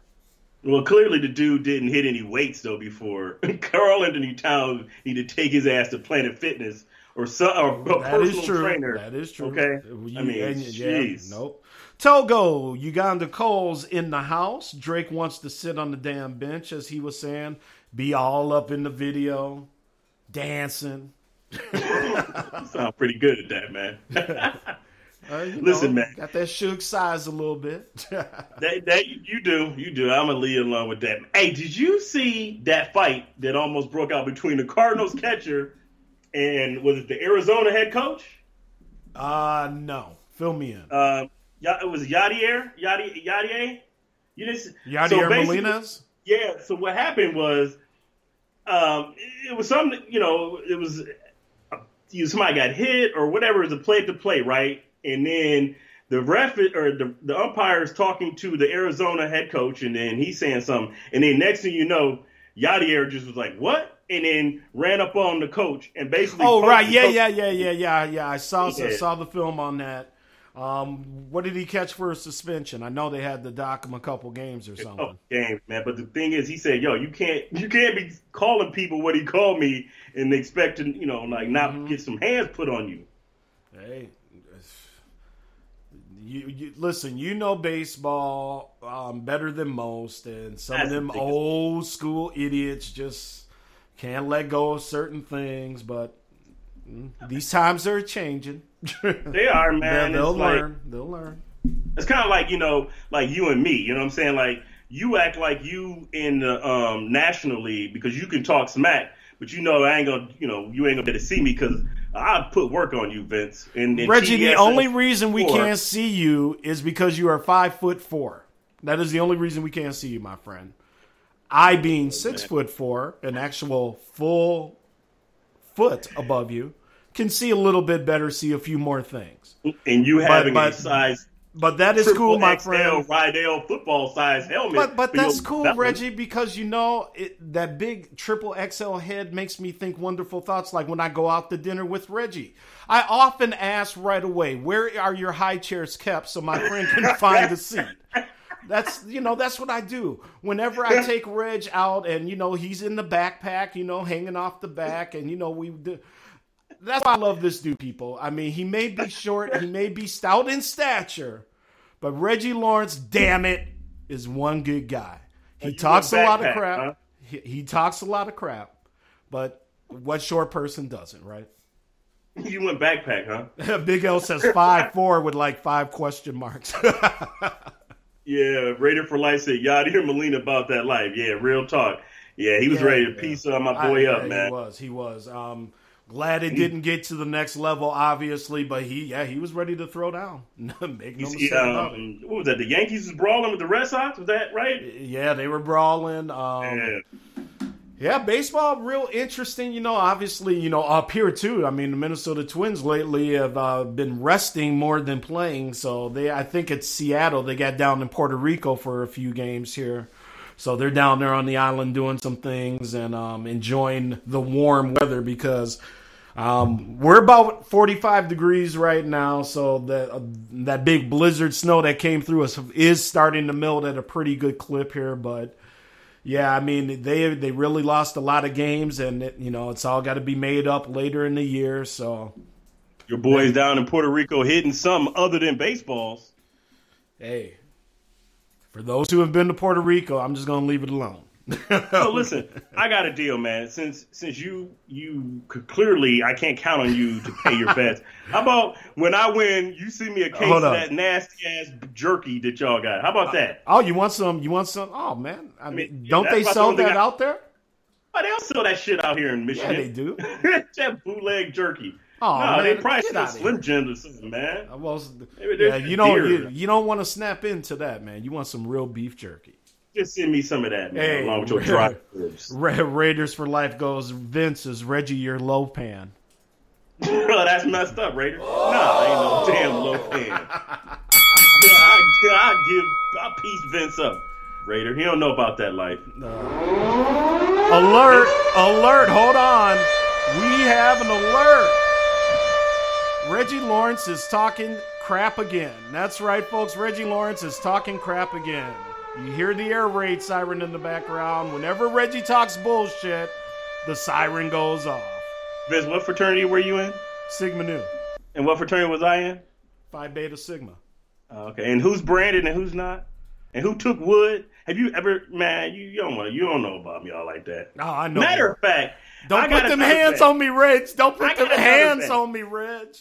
Well, clearly the dude didn't hit any weights, though, before. Karl-Anthony Towns needed to take his ass to Planet Fitness or, some, or a that personal is true. trainer. That is true. Okay? You, I mean, jeez. Yeah, nope. Togo, Uganda Cole's in the house. Drake wants to sit on the damn bench, as he was saying. Be all up in the video, dancing. You sound pretty good at that, man. uh, you Listen, know, man, got that Suge size a little bit. that, that you do, you do. I'm gonna lead along with that. Hey, did you see that fight that almost broke out between the Cardinals catcher and was it the Arizona head coach? Uh no. Fill me in. Uh, it was Yadier, Yadier, Yadier. You didn't. Yadier so Molina's. Yeah. So what happened was, um, it, it was some. You know, it was. Somebody got hit or whatever is a play to play, right? And then the ref or the, the umpire is talking to the Arizona head coach, and then he's saying something. And then next thing you know, Yadier just was like, "What?" And then ran up on the coach and basically. Oh right, yeah, yeah, yeah, yeah, yeah, yeah. I saw yeah. I saw the film on that. Um, what did he catch for a suspension? I know they had to dock him a couple games or something. Oh, games, man. But the thing is, he said, "Yo, you can't, you can't be calling people what he called me and expecting, you know, like not mm-hmm. get some hands put on you." Hey, you, you listen. You know baseball um, better than most, and some That's of them ridiculous. old school idiots just can't let go of certain things, but. These times are changing. They are, man. Yeah, they'll learn. Like, they'll learn. It's kind of like, you know, like you and me. You know what I'm saying? Like, you act like you in the um, National League because you can talk smack, but you know I ain't going to, you know, you ain't going to be able to see me because I put work on you, Vince. And, and Reggie, T S the only reason we four. can't see you is because you are five foot four. That is the only reason we can't see you, my friend. I being six foot four, an actual full foot above you, can see a little bit better, see a few more things. And you having but, but, a size, but that is cool, my X L, friend. Rydell football size helmet, but but that's cool, that Reggie, one. because you know it, that big triple X L head makes me think wonderful thoughts. Like when I go out to dinner with Reggie, I often ask right away, "Where are your high chairs kept so my friend can find a seat?" That's, you know, that's what I do. Whenever I take Reg out and, you know, he's in the backpack, you know, hanging off the back. And, you know, we do. That's why I love this dude, people. I mean, he may be short. He may be stout in stature. But Reggie Lawrence, damn it, is one good guy. He you talks a lot of crap. Huh? He, he talks a lot of crap. But what short person doesn't, right? You went backpack, huh? Big L says five four with like five question marks. Yeah, Raider for Life said, Yadier Molina about that life. Yeah, real talk. Yeah, he was yeah, ready to yeah. piece uh, my boy I, up, yeah, man. He was, he was. Um, glad it he, didn't get to the next level, obviously, but he, yeah, he was ready to throw down. Make no mistake about it. What was that? The Yankees was brawling with the Red Sox? Was that right? Yeah, they were brawling. Um, yeah. yeah, baseball, real interesting. You know, obviously, you know, up here too. I mean, the Minnesota Twins lately have uh, been resting more than playing. So they, I think it's Seattle. They got down in Puerto Rico for a few games here. So they're down there on the island doing some things and um, enjoying the warm weather because um, we're about forty-five degrees right now. So that uh, that big blizzard snow that came through us is starting to melt at a pretty good clip here, but. Yeah, I mean, they they really lost a lot of games, and, it, you know, it's all got to be made up later in the year. So, your boys hey. down in Puerto Rico hitting something other than baseballs. Hey, for those who have been to Puerto Rico, I'm just going to leave it alone. So listen, I got a deal, man. Since since you you could clearly, I can't count on you to pay your bets. How about when I win, you send me a case Hold of up. that nasty ass jerky that y'all got? How about that? I, oh, you want some? You want some? Oh man, I, I mean, don't they sell that I, out there? Oh, they don't sell that shit out here in Michigan. Yeah, they do. That bootleg jerky. Oh, no, man, they probably should Slim Jim or something, man. Well, yeah, you don't you, you don't want to snap into that, man. You want some real beef jerky. Just send me some of that, man, hey, along with your dry ribs. Ra- Raiders for Life goes, Vince, is Reggie your low pan? Well, that's messed up, Raiders. Oh. No, I ain't no damn low pan. yeah, I, I give, I piece Vince up, Raider. He don't know about that life. No. Alert, alert, hold on. We have an alert. Reggie Lawrence is talking crap again. That's right, folks. Reggie Lawrence is talking crap again. You hear the air raid siren in the background. Whenever Reggie talks bullshit, the siren goes off. Vince, what fraternity were you in? Sigma Nu. And what fraternity was I in? Phi Beta Sigma. Okay. And who's branded and who's not? And who took wood? Have you ever, man, you, you don't know, you don't know about me all like that. Oh, I know. Matter of fact, don't put them hands on me, Reg. Don't put them hands on me, Reg.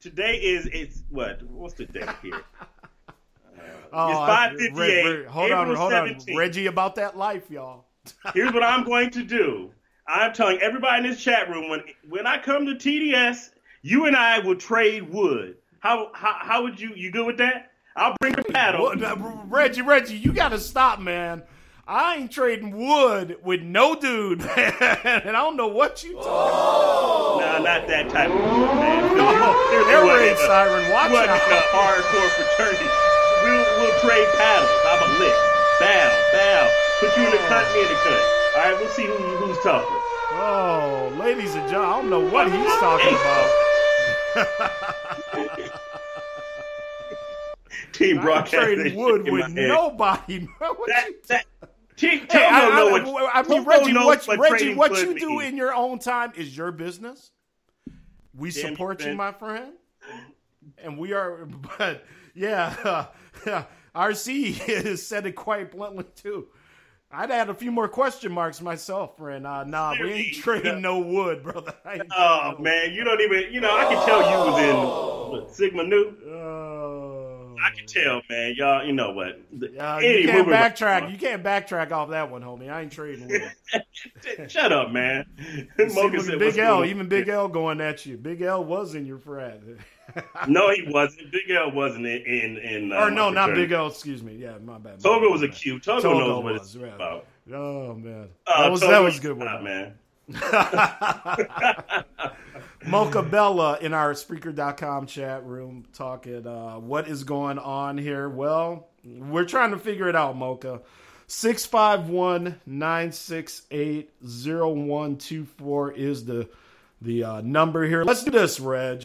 Today is, it's what? What's the date here? Oh, it's five fifty-eight. Re- Re- hold April on, hold seventeenth. On. Reggie about that life, y'all. Here's what I'm going to do. I'm telling everybody in this chat room, when when I come to T D S, you and I will trade wood. How how, how would you, you good with that? I'll bring the paddle. Well, now, Reggie, Reggie, you got to stop, man. I ain't trading wood with no dude, man. And I don't know what you talking oh. about. No, nah, not that type of wood, man. No, air raid siren, watch out. A hardcore fraternity. We'll, we'll trade paddles. I'm a lick. Bow, bow. Put you in the cut, me in the cut. All right, we'll see who, who's tougher. Oh, ladies and gentlemen, I don't know what he's talking about. Team broadcast. I trade wood with nobody. Team, hey, I don't know I, what. I mean, Reggie, what, Reggie, what you do means. In your own time is your business. We Damn support you, man. My friend, and we are, but. Yeah, uh, R C has said it quite bluntly, too. I'd add a few more question marks myself, friend. Uh, nah, we ain't trading no wood, brother. Oh, no man, wood. You don't even, you know, I can tell you was in look, Sigma Nu. Oh. I can tell, man. Y'all, you know what? Uh, you can't backtrack. Right. You can't backtrack off that one, homie. I ain't trading wood. Shut up, man. Sigma, said, Big L, even Big L going at you. Big L was in your frat. No, he wasn't. Big L wasn't in. in, in uh, or no, not Big L. Excuse me. Yeah, my bad. Togo was a cute. Togo, Togo knows what it's right. about. Oh man, uh, that was Togo that was good one, not, man. Mocha Bella in our Spreaker dot com chat room talking. Uh, what is going on here? Well, we're trying to figure it out, Mocha. Six five one nine six eight zero one two four is the the uh, number here. Let's do this, Reg.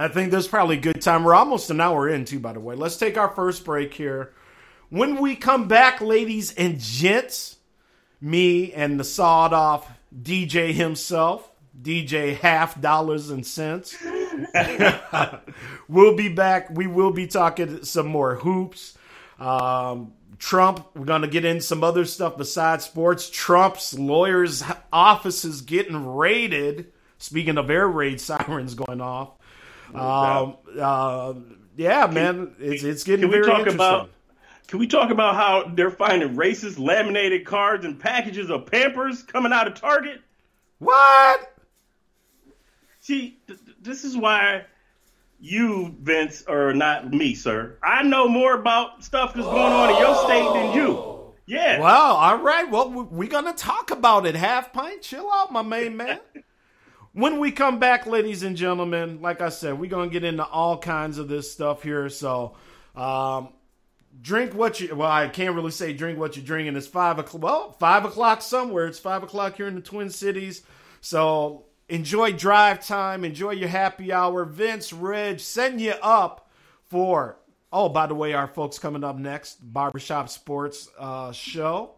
I think this is probably a good time. We're almost an hour in, too, by the way. Let's take our first break here. When we come back, ladies and gents, me and the sawed-off D J himself, D J Half Dollars and Cents, we'll be back. We will be talking some more hoops. Um, Trump, we're going to get in some other stuff besides sports. Trump's lawyers' offices getting raided. Speaking of air raid sirens going off. Um, uh, yeah, man, can, it's it's getting very interesting. About, can we talk about how they're finding racist laminated cards and packages of Pampers coming out of Target? What? See, th- this is why you, Vince, or not me, sir. I know more about stuff that's oh. going on in your state than you. Yeah. Wow. All right. Well, we're going to talk about it. Half Pint. Chill out, my main man. When we come back, ladies and gentlemen, like I said, we're going to get into all kinds of this stuff here. So um, drink what you – well, I can't really say drink what you're drinking. It's five o'clock. Well, five o'clock somewhere. It's five o'clock here in the Twin Cities. So enjoy drive time. Enjoy your happy hour. Vince, Reg, setting you up for – oh, by the way, our folks coming up next, Barbershop Sports uh, Show.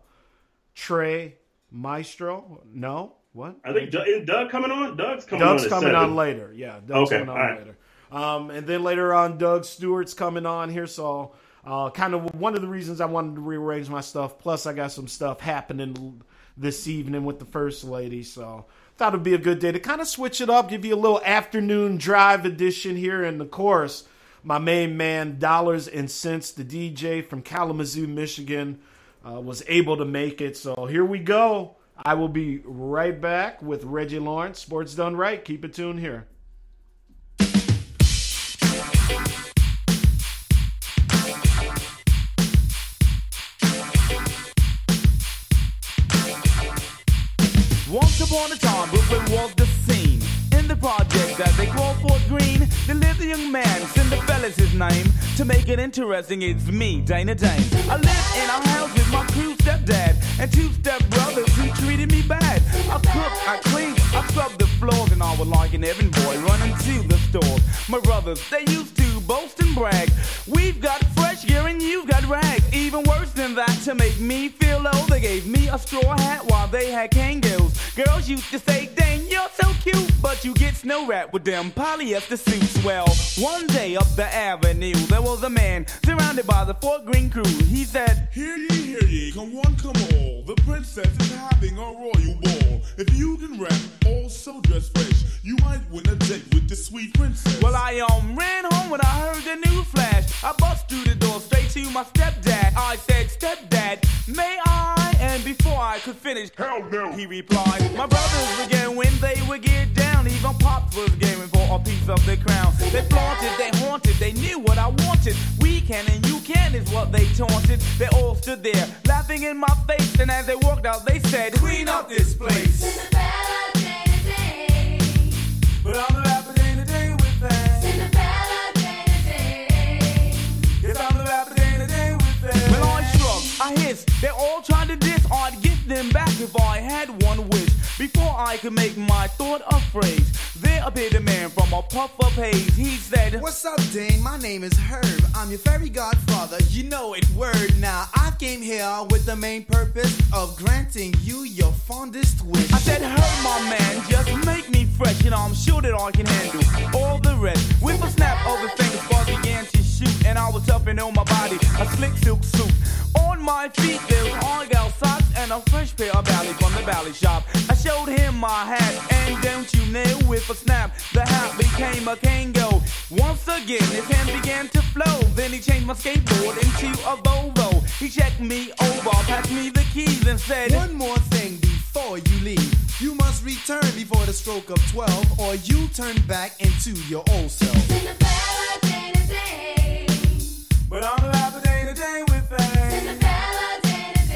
Trey Maestro. No. What? I think Doug, is Doug coming on? Doug's coming Doug's on. Doug's coming on later. Yeah, Doug's okay, coming on right. later. Um, and then later on, Doug Stewart's coming on here. So Uh, kind of one of the reasons I wanted to rearrange my stuff. Plus, I got some stuff happening this evening with the First Lady. So thought it'd be a good day to kind of switch it up, give you a little afternoon drive edition here. And of course, my main man, Dollars and Cents, the D J from Kalamazoo, Michigan, uh, was able to make it. So here we go. I will be right back with Reggie Lawrence, Sports Done Right. Keep it tuned here. Once upon a time, Brooklyn was the scene. In the project that they call Fort Greene, they lived a young man, Cinderella's his name. To make it interesting, it's me, Dana Dane. I lived in a house with my crew stepdad and two stepbrothers who treated me bad. I cooked, I cleaned, I scrubbed the floors, and I was like an errand boy running to the stores. My brothers, they used to boast and brag. We've got fresh gear and you've got rags. Even worse than that, to make me feel old, they gave me a straw hat while they had kangaroos. Girls used to say, dang, you're so cute, but you get snow wrapped with them polyester suits. Well, one day up the avenue, there was a man surrounded by the Fort Greene crew. He said, hear ye, hear ye, come one, come all. The princess is having a royal ball. If you can rap, also dress fresh, you might win a date with the sweet princess. Well, I um ran home when I heard the news flash. I bust through the door straight to my stepdad. I said, stepdad, may I? And before I could finish, hell no, he replied. My brothers began when they would get down. Even Pops was gaming for a piece of the crown. They flaunted, they haunted, they knew what I wanted. We can and you can is what they taunted. They all stood there, laughing in my face. And as they walked out, they said, clean up this place. Cinderella day to day. But I'm the rapper day to day with that. Cinderella day to day. Yes, I'm the rapper day to day with that. Well, I shrugged, I hissed. They all tried to diss. I'd get them back if I had one wish. Before I could make my thought a phrase, there appeared a man from a puff of haze. He said, what's up, Dane? My name is Herb. I'm your fairy godfather. You know it, word. Now, I came here with the main purpose of granting you your fondest wish. I said, Herb, my man, just make me fresh, and I'm sure that I can handle all the rest. With a snap of his fingers, Bob began to shoot, and I was toughened on my body, a slick silk suit. On my feet, there was argyle socks and a fresh pair of ballet from the ballet shop. I showed him my hat, and don't you know, with a snap, the hat became a Kango. Once again, his hand began to flow. Then he changed my skateboard into a Volvo. He checked me over, passed me the keys, and said, one more thing before you leave. You must return before the stroke of twelve, or you turn back into your old self. Cinderella day to day. But I'm allowed day to day with that. Cinderella day to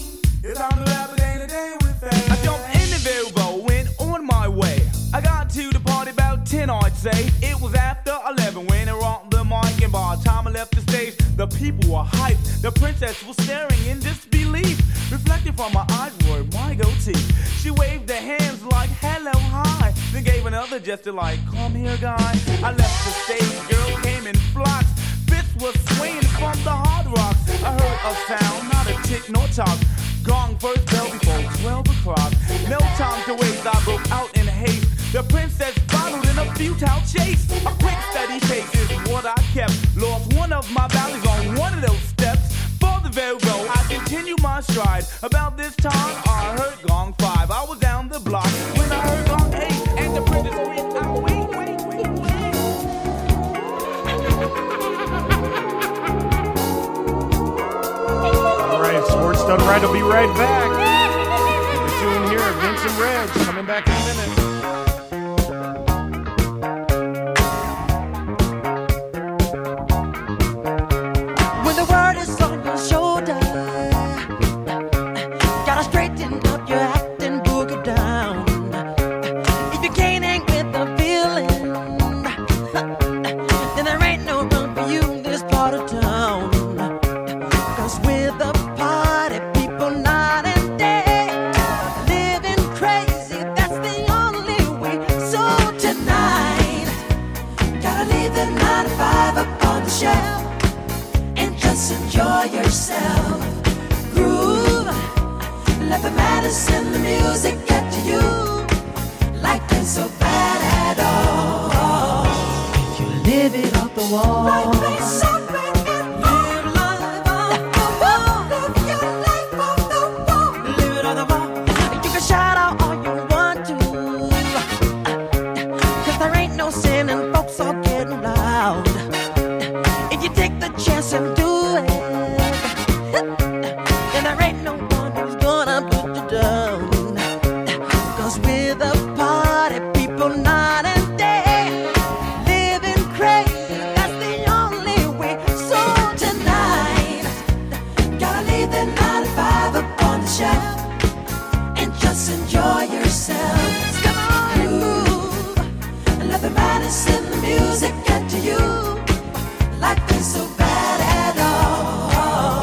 day. Yes, I'm allowed day to day with that. I jumped in the Volvo, went on my way. I got to the party about ten, I'd say. It was after eleven when I rocked the mic, and by the time I left the stage, the people were hyped. The princess was staring in disbelief. Reflected from my eyes were my goatee. She waved her hands like, hello, hi. Then gave another gesture like, come here, guy. I left the stage, girl came in flocks. Fists were swinging from the hard rocks. I heard a sound, not a tick nor talk. Gong first bell before twelve o'clock. No time to waste, I broke out in haste. The princess followed in a futile chase. A quick steady pace is what I kept. Lost one of my valleys on one of those steps. For the Velcro, I continued my stride. About this time, I heard gong five. I was down the block when I heard gong eight. And the princess screamed out, wait, wait, wait, wait. All right, Sports Done Right will be right back. We're doing here at Vince and Reg. Coming back in a minute. Live it up the wall. Right, face up, back, chance and do it. And there ain't no one who's gonna put you down, 'cause we're the party people night and day, living crazy, that's the only way. So tonight, gotta leave the nine to five up on the shelf and just enjoy yourself. Come on and move, and let the madness in the music get to you. Life ain't so bad at all.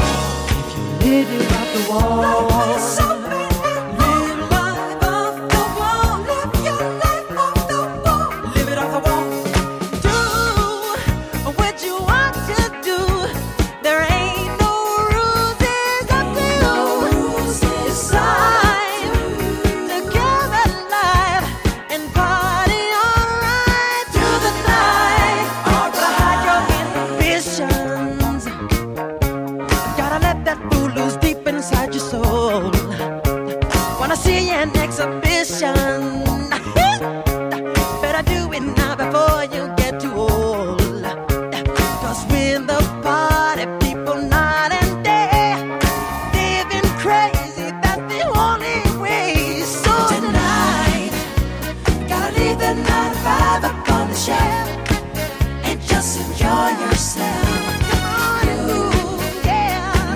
If you live it off the wall, life ain't so bad at all. Live life off the wall. Live your life off the wall. Live it off the wall. Do what you want to do. There ain't no rules. It's up to you. No rules. Decide to give it life and party all right. Through the night or behind your head. Gotta let that fool loose deep inside your soul. Wanna see an exhibition? Better do it now before you get too old. 'Cause we're the party people night and day, living crazy, that's the only way. So tonight, gotta leave the nine to five up on the shelf and just enjoy yourself. And the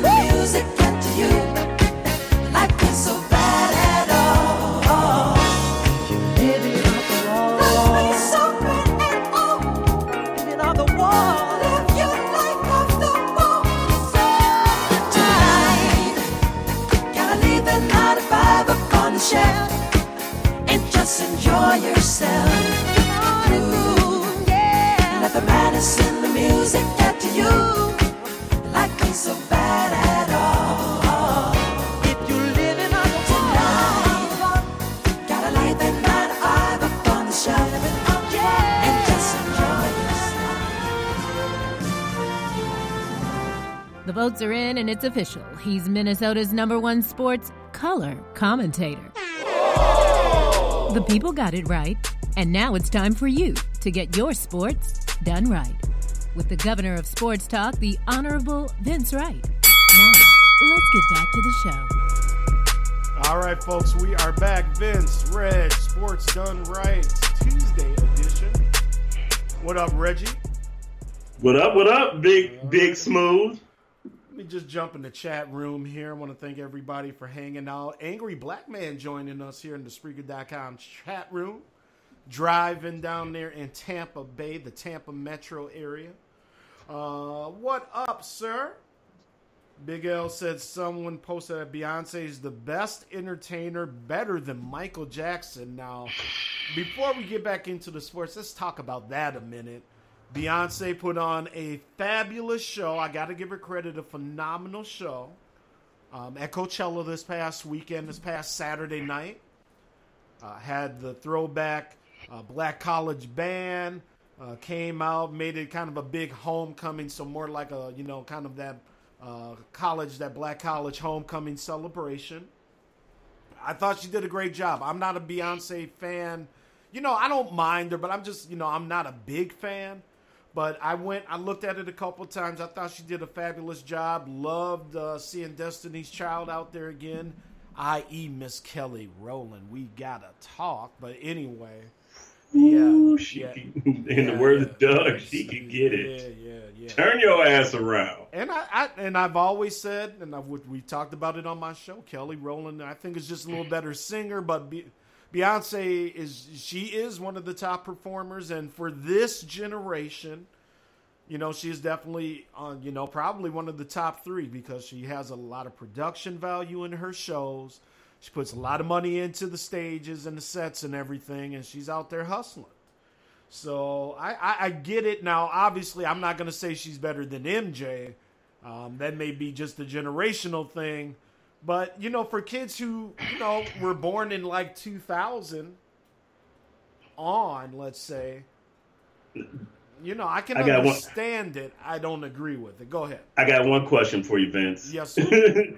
music get to you. Life ain't so bad at all. You live it off the wall. Life ain't so bad at all. Live it off the wall. Live your life off the wall. So tonight, gotta leave the nine to five up on the shelf and just enjoy yourself. Ooh, yeah. Let the madness in the music get to you. Life ain't so bad at all. If you live in a tonight, gotta light that night eye up on the shelf and just enjoy yourself. The votes are in and it's official. He's Minnesota's number one sports color commentator. Whoa! The people got it right, and now it's time for you to get your sports done right. With the governor of sports talk, the Honorable Vince Wright. Now, let's get back to the show. All right, folks, we are back. Vince, Reg, Sports Done Right, Tuesday edition. What up, Reggie? What up, what up, Big, right. Big Smooth? Let me just jump in the chat room here. I want to thank everybody for hanging out. Angry Black Man joining us here in the Spreaker dot com chat room. Driving down there in Tampa Bay, the Tampa metro area. Uh, what up, sir? Big L said someone posted that Beyonce is the best entertainer, better than Michael Jackson. Now, before we get back into the sports, let's talk about that a minute. Beyonce put on a fabulous show. I got to give her credit, a phenomenal show. Um, at Coachella this past weekend, this past Saturday night. Uh, had the throwback uh, Black College Band. Uh, came out, made it kind of a big homecoming, so more like a, you know, kind of that uh, college, that Black College homecoming celebration. I thought she did a great job. I'm not a Beyonce fan. You know, I don't mind her, but I'm just, you know, I'm not a big fan. But I went, I looked at it a couple times. I thought she did a fabulous job. Loved uh, seeing Destiny's Child out there again, that is. Miss Kelly Rowland. We gotta talk. But anyway. Yeah, Ooh, she yeah, can, in yeah, the words of Doug, she can get it. Yeah, yeah, yeah. Turn your ass around. And I, I and I've always said, and I would, we talked about it on my show. Kelly Rowland, I think, is just a little better singer, but Be- Beyonce is she is one of the top performers, and for this generation, you know, she is definitely on, you know, probably one of the top three because she has a lot of production value in her shows. She puts a lot of money into the stages and the sets and everything, and she's out there hustling. So I, I, I get it. Now, obviously, I'm not going to say she's better than M J. Um, that may be just a generational thing. But, you know, for kids who, you know, were born in like two thousand on, let's say, you know, I can I understand one. it. I don't agree with it. Go ahead. I got one question for you, Vince. Yes, sir.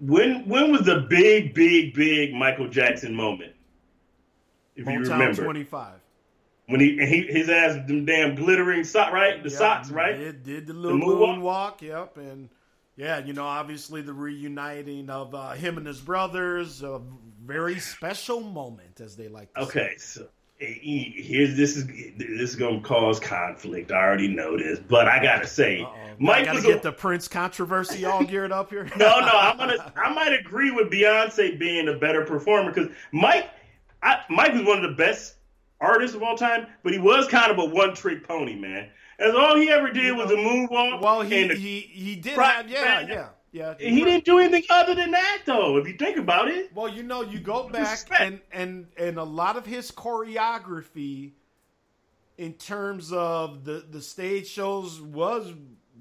When when was the big, big, big Michael Jackson moment? If Hometown you remember, twenty-five. When he, he his ass, them damn glittering socks, right? The yep. socks, right? Did, did the little the moonwalk. moonwalk, yep. And, yeah, you know, obviously the reuniting of uh, him and his brothers, a very special moment, as they like to okay, say. Okay, so here's, this is this is going to cause conflict. I already know this, but I got to say. Uh-oh. Mike I got to get a... the Prince controversy all geared up here. no, no, I'm gonna, I might agree with Beyonce being a better performer because Mike, I, Mike was one of the best artist of all time, but he was kind of a one-trick pony, man. As all he ever did you was know, a moonwalk. Well, he and he, he did have, yeah, yeah, yeah, yeah. He right. didn't do anything other than that, though. If you think about it. Well, you know, you go back respect. and and and a lot of his choreography, in terms of the the stage shows, was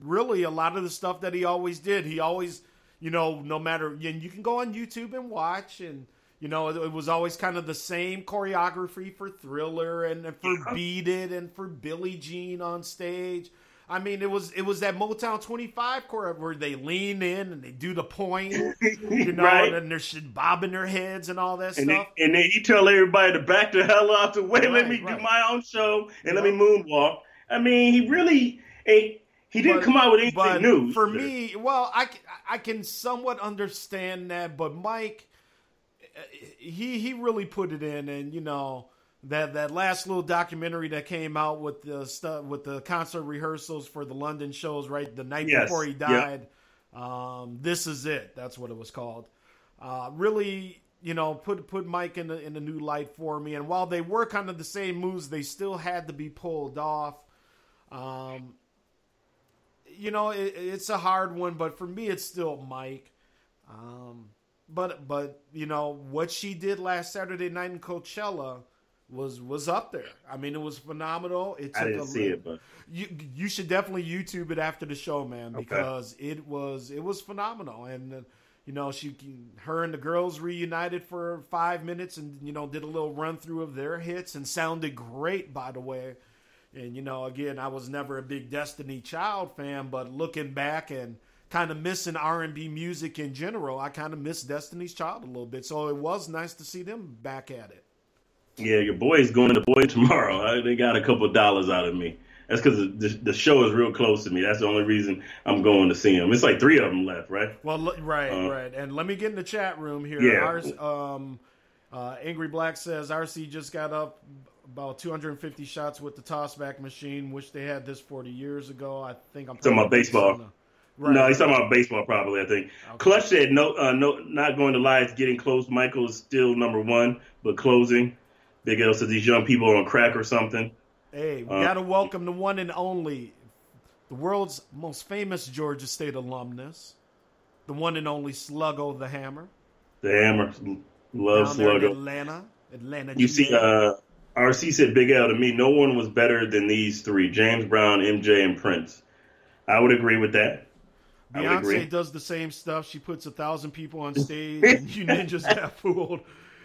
really a lot of the stuff that he always did. He always, you know, no matter, and you can go on YouTube and watch and. You know, it was always kind of the same choreography for Thriller and for yeah. Beat It and for Billie Jean on stage. I mean, it was it was that Motown twenty-five choreo where they lean in and they do the point, you know, right. and they're bobbing their heads and all that and stuff. They, and then he tell everybody to back the hell out the way, right, let me right. do my own show and right. let me moonwalk. I mean, he really ain't. He didn't but, come out with anything new. For either. me, well, I, I can somewhat understand that, but Mike... He he really put it in, and you know that, that last little documentary that came out with the stuff with the concert rehearsals for the London shows, right? The night yes. before he died, yep. um, This Is It. That's what it was called. Uh, really, you know, put put Mike in a, in a new light for me. And while they were kind of the same moves, they still had to be pulled off. Um, you know, it, it's a hard one, but for me, it's still Mike. Um, But but you know what she did last Saturday night in Coachella was was up there. I mean, it was phenomenal. It took I didn't a see it, but you you should definitely YouTube it after the show, man, because okay. it was it was phenomenal. And uh, you know, she her and the girls reunited for five minutes, and you know, did a little run through of their hits, and sounded great, by the way. And you know, again, I was never a big Destiny Child fan, but looking back and kind of missing R and B music in general, I kind of miss Destiny's Child a little bit. So it was nice to see them back at it. Yeah, your boy's going to Boy tomorrow. I, they got a couple of dollars out of me. That's because the, the show is real close to me. That's the only reason I'm going to see them. It's like three of them left, right? Well, right, um, right. And let me get in the chat room here. Yeah. Our, um, uh, Angry Black says, R C just got up about two hundred fifty shots with the tossback machine. Wish they had this forty years ago. I think I'm talking about baseball. Right. No, he's talking about baseball, probably, I think. Okay. Clutch said, no, uh, no, not going to lie, it's getting close. Michael is still number one, but closing. Big L says these young people are on crack or something. Hey, we um, got to welcome the one and only, the world's most famous Georgia State alumnus, the one and only Sluggo the Hammer. The Hammer. Love Sluggo. Atlanta. Atlanta. You see, uh, R C said, Big L, to me, no one was better than these three, James Brown, M J, and Prince. I would agree with that. Beyonce does the same stuff. She puts a thousand people on stage, and you ninjas got fooled.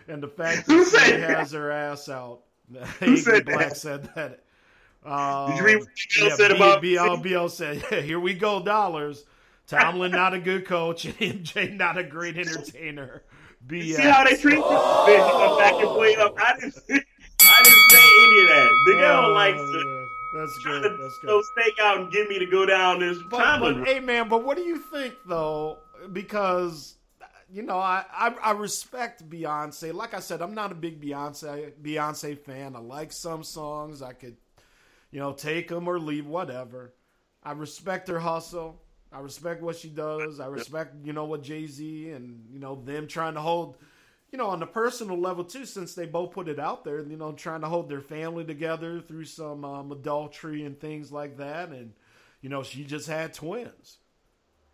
And the fact that she has her ass out. Who said Black that? said that. Uh, Did you read what B L yeah, said B, about B L? B L said, yeah, "Here we go, dollars." Tomlin not a good coach, and M J not a great entertainer. B L. See how they treat this oh! bitch. You come back and play up. I didn't. I didn't say any of that. Big L oh, likes it. That's good. That's good. So stake out and get me to go down this. But, but, hey, man, but what do you think, though? Because, you know, I, I, I respect Beyonce. Like I said, I'm not a big Beyonce Beyonce fan. I like some songs. I could, you know, take them or leave, whatever. I respect her hustle. I respect what she does. I respect, you know, what Jay-Z and, you know, them trying to hold, you know, on the personal level, too, since they both put it out there, you know, trying to hold their family together through some um, adultery and things like that. And, you know, she just had twins.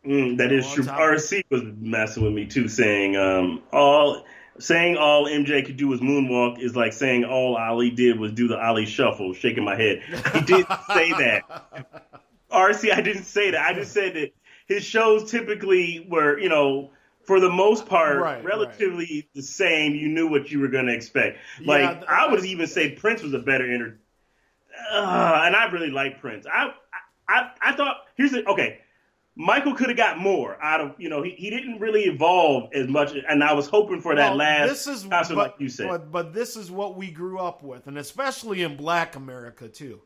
Mm, that is true. R C was messing with me, too, saying um, all saying all M J could do was moonwalk is like saying all Ali did was do the Ali shuffle, shaking my head. He didn't say that. R C, I didn't say that. I just said that his shows typically were, you know, for the most part, right, relatively right. the same. You knew what you were going to expect. Like, yeah, th- I would even say Prince was a better inter. Uh, and I really like Prince. I, I, I thought here's the okay. Michael could have got more out of, you know, he, he didn't really evolve as much, and I was hoping for that well, last this is, concert, but, like you said. But, but this is what we grew up with, and especially in Black America, too.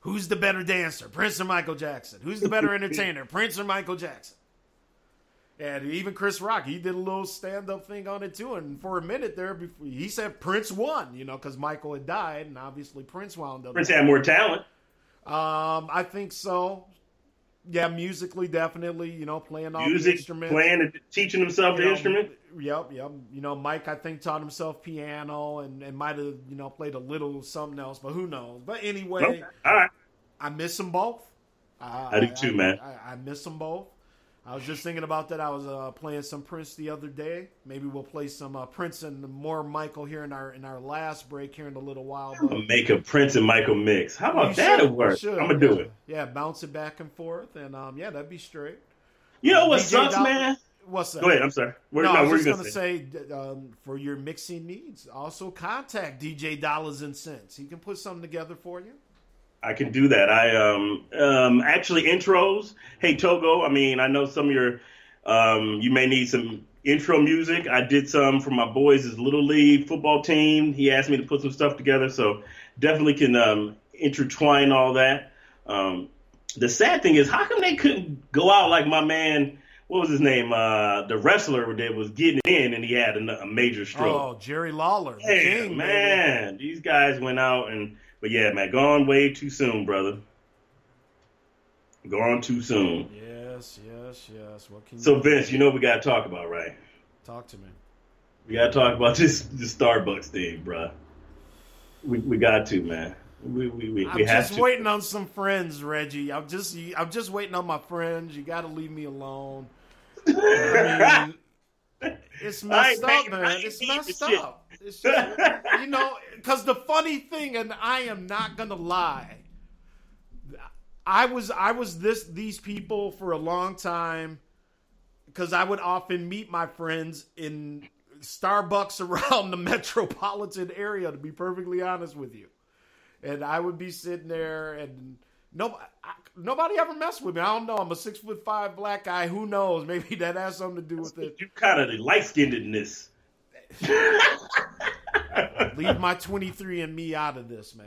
Who's the better dancer, Prince or Michael Jackson? Who's the better entertainer, Prince or Michael Jackson? And even Chris Rock, he did a little stand-up thing on it, too, and for a minute there, he said Prince won, you know, because Michael had died, and obviously Prince wound up. Prince had more talent. Um, I think so. Yeah, musically, definitely, you know, playing all Music, the instruments. Playing and teaching himself you the know, instrument. Yep, yep. You know, Mike, I think, taught himself piano and, and might have, you know, played a little something else, but who knows. But anyway, okay. All right. I miss them both. I, I do too, I, man. I, I miss them both. I was just thinking about that. I was uh, playing some Prince the other day. Maybe we'll play some uh, Prince and more Michael here in our in our last break here in a little while. I'm gonna make a Prince and Michael mix. How about that? It'll work. I'm gonna do it. Yeah, bounce it back and forth, and um, yeah, that'd be straight. You know what sucks, man? What's up? Go ahead. I'm sorry. We're, no, no, I was just gonna say, say um, for your mixing needs, also contact D J Dollars and Cents. He can put something together for you. I can do that. I um, um actually intros. Hey Togo, I mean, I know some of your um you may need some intro music. I did some for my boys' his little league football team. He asked me to put some stuff together, so definitely can um intertwine all that. Um the sad thing is, how come they couldn't go out like my man, what was his name? Uh the wrestler that was getting in and he had a, a major stroke. Oh, Jerry Lawler. Hey, the king, man, baby. These guys went out and But, yeah, man, gone way too soon, brother. Gone too soon. Yes, yes, yes. What can you so, Vince, you know what we got to talk about, right? Talk to me. We got to talk about this, this Starbucks thing, bro. We we got to, man. We we we, I'm we have to. I'm just waiting on some friends, Reggie. I'm just I'm just waiting on my friends. You got to leave me alone. I mean, it's messed up, man. It's messed up. It's just, you know, because the funny thing, and I am not gonna lie, I was I was this these people for a long time, because I would often meet my friends in Starbucks around the metropolitan area. To be perfectly honest with you, and I would be sitting there, and no, I, nobody ever messed with me. I don't know. I'm a six foot five black guy. Who knows? Maybe that has something to do with it. You kind of light skinnedness. Leave my twenty-three and me out of this, man.